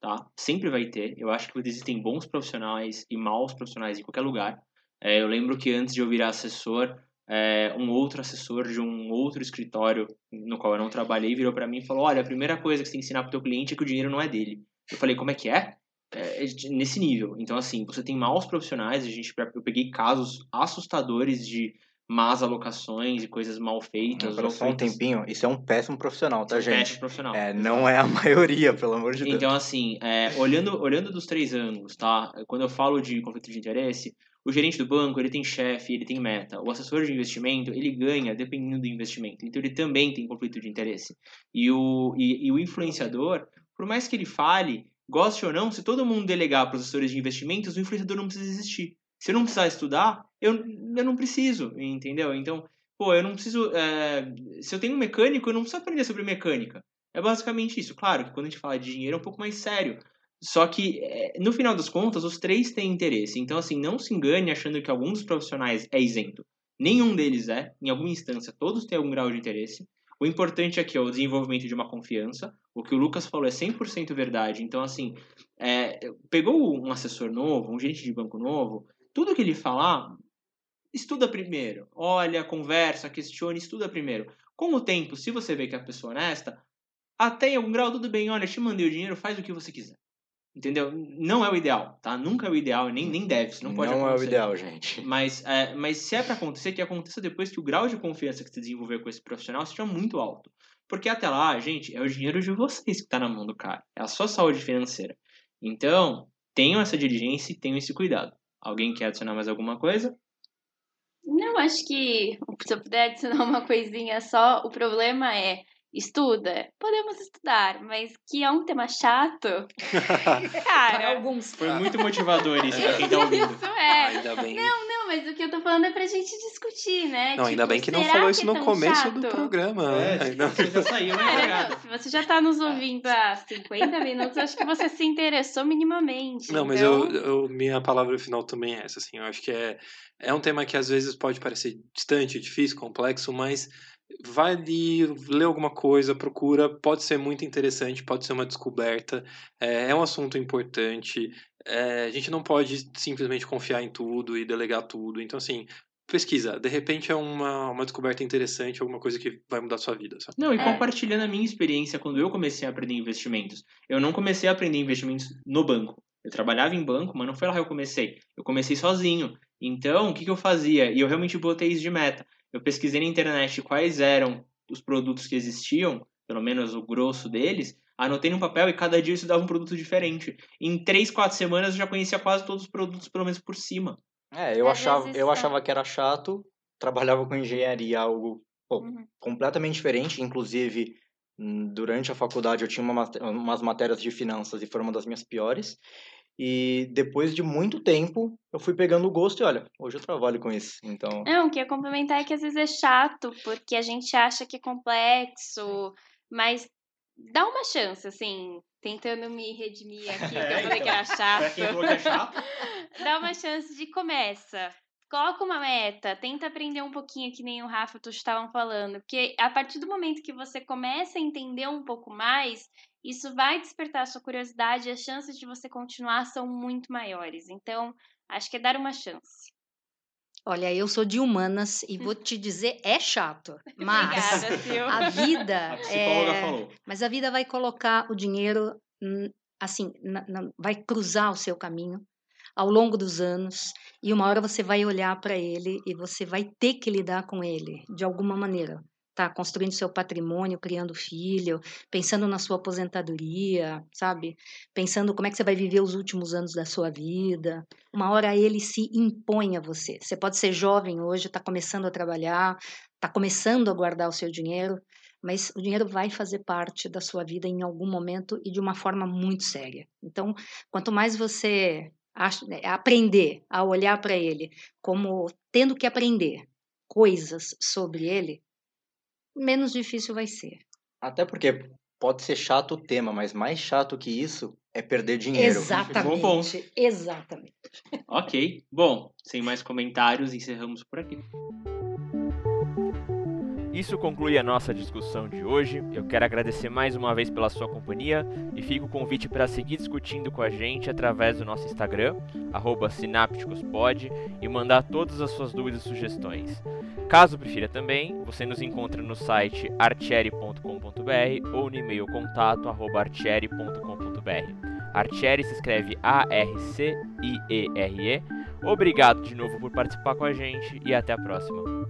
tá? Sempre vai ter, eu acho que existem bons profissionais e maus profissionais em qualquer lugar. Eu lembro que antes de eu virar assessor, É, um outro assessor de um outro escritório no qual eu não trabalhei virou para mim e falou, olha, a primeira coisa que você tem que ensinar pro teu cliente é que o dinheiro não é dele. Eu falei, como é que é? É nesse nível. Então, assim, você tem maus profissionais, a gente, eu peguei casos assustadores de más alocações e coisas mal feitas. Para só um tempinho, isso é um péssimo profissional, tá, gente? Péssimo profissional. É, não é a maioria, pelo amor de Deus. Então, assim, é, olhando, olhando dos três ângulos, tá? Quando eu falo de conflito de interesse, o gerente do banco, ele tem chefe, ele tem meta. O assessor de investimento, ele ganha dependendo do investimento. Então, ele também tem conflito de interesse. E o, e, e o influenciador, por mais que ele fale, goste ou não, se todo mundo delegar para os assessores de investimentos, o influenciador não precisa existir. Se eu não precisar estudar, eu, eu não preciso, entendeu? Então, pô, eu não preciso... É, se eu tenho um mecânico, eu não preciso aprender sobre mecânica. É basicamente isso. Claro que quando a gente fala de dinheiro é um pouco mais sério. Só que, no final das contas, os três têm interesse. Então, assim, não se engane achando que algum dos profissionais é isento. Nenhum deles é. Em alguma instância, todos têm algum grau de interesse. O importante aqui é o desenvolvimento de uma confiança. O que o Lucas falou é cem por cento verdade. Então, assim, é, pegou um assessor novo, um gerente de banco novo, tudo que ele falar, estuda primeiro. Olha, conversa, questione, estuda primeiro. Com o tempo, se você vê que é a pessoa honesta, até em algum grau, tudo bem. Olha, te mandei o dinheiro, faz o que você quiser. Entendeu? Não é o ideal, tá? Nunca é o ideal, nem, nem deve, isso não pode não acontecer. Não é o ideal, gente. Mas, é, mas se é pra acontecer, que aconteça depois que o grau de confiança que você desenvolver com esse profissional seja muito alto. Porque até lá, gente, é o dinheiro de vocês que tá na mão do cara. É a sua saúde financeira. Então, tenham essa diligência e tenham esse cuidado. Alguém quer adicionar mais alguma coisa? Não, acho que se eu puder adicionar uma coisinha só, o problema é... Estuda? Podemos estudar, mas que é um tema chato. Cara, alguns. Foi muito motivador isso pra quem tá ouvindo. Isso é. Ainda bem. Não, não, mas o que eu tô falando é pra gente discutir, né? Não, tipo, ainda bem que não falou isso no começo chato? do programa. É, é, ainda... Você já saiu, né? Se você já tá nos ouvindo há cinquenta minutos, acho que você se interessou minimamente. Não, então... mas eu, eu, minha palavra final também é essa, assim. Eu acho que é, é um tema que às vezes pode parecer distante, difícil, complexo, mas... vai ali, lê alguma coisa, procura, pode ser muito interessante, pode ser uma descoberta, é, é um assunto importante, é, a gente não pode simplesmente confiar em tudo e delegar tudo, então assim, pesquisa, de repente é uma, uma descoberta interessante, alguma coisa que vai mudar a sua vida, sabe? Não, e é. compartilhando a minha experiência quando eu comecei a aprender investimentos, eu não comecei a aprender investimentos no banco, eu trabalhava em banco, mas não foi lá que eu comecei, eu comecei sozinho, então o que, que eu fazia? E eu realmente botei isso de meta. Eu pesquisei na internet quais eram os produtos que existiam, pelo menos o grosso deles, anotei num papel e cada dia eu estudava um produto diferente. Em três, quatro semanas eu já conhecia quase todos os produtos, pelo menos por cima. É, eu, achava, eu achava que era chato, trabalhava com engenharia, algo pô, uhum. completamente diferente. Inclusive, durante a faculdade eu tinha uma, umas matérias de finanças e foi uma das minhas piores. E depois de muito tempo, eu fui pegando o gosto e olha, hoje eu trabalho com isso, então... Não, o que eu ia complementar é que às vezes é chato, porque a gente acha que é complexo, mas dá uma chance, assim, tentando me redimir aqui, que eu falei que era chato. Pra quem falou que é chato? Dá uma chance de começa, coloca uma meta, tenta aprender um pouquinho, que nem o Rafa e o Tucho estavam falando, porque a partir do momento que você começa a entender um pouco mais... isso vai despertar a sua curiosidade e as chances de você continuar são muito maiores. Então, acho que é dar uma chance. Olha, eu sou de humanas e vou te dizer, é chato. Mas Obrigada, Sil. a vida... A psicóloga é... falou. Mas a vida vai colocar o dinheiro, assim, na, na, vai cruzar o seu caminho ao longo dos anos e uma hora você vai olhar para ele e você vai ter que lidar com ele de alguma maneira. Tá construindo seu patrimônio, criando filho, pensando na sua aposentadoria, sabe? Pensando como é que você vai viver os últimos anos da sua vida. Uma hora ele se impõe a você. Você pode ser jovem hoje, está começando a trabalhar, está começando a guardar o seu dinheiro, mas o dinheiro vai fazer parte da sua vida em algum momento e de uma forma muito séria. Então, quanto mais você aprender a olhar para ele como tendo que aprender coisas sobre ele, menos difícil vai ser. Até porque pode ser chato o tema, mas mais chato que isso é perder dinheiro. Exatamente. Bom, bom. Exatamente. Ok. Bom, sem mais comentários, encerramos por aqui. Isso conclui a nossa discussão de hoje. Eu quero agradecer mais uma vez pela sua companhia e fica o convite para seguir discutindo com a gente através do nosso Instagram, arroba sinápticospod, e mandar todas as suas dúvidas e sugestões. Caso prefira também, você nos encontra no site archery ponto com ponto b r ou no e-mail contato arroba archery ponto com ponto b r. Archery se escreve A R C I E R E. Obrigado de novo por participar com a gente e até a próxima.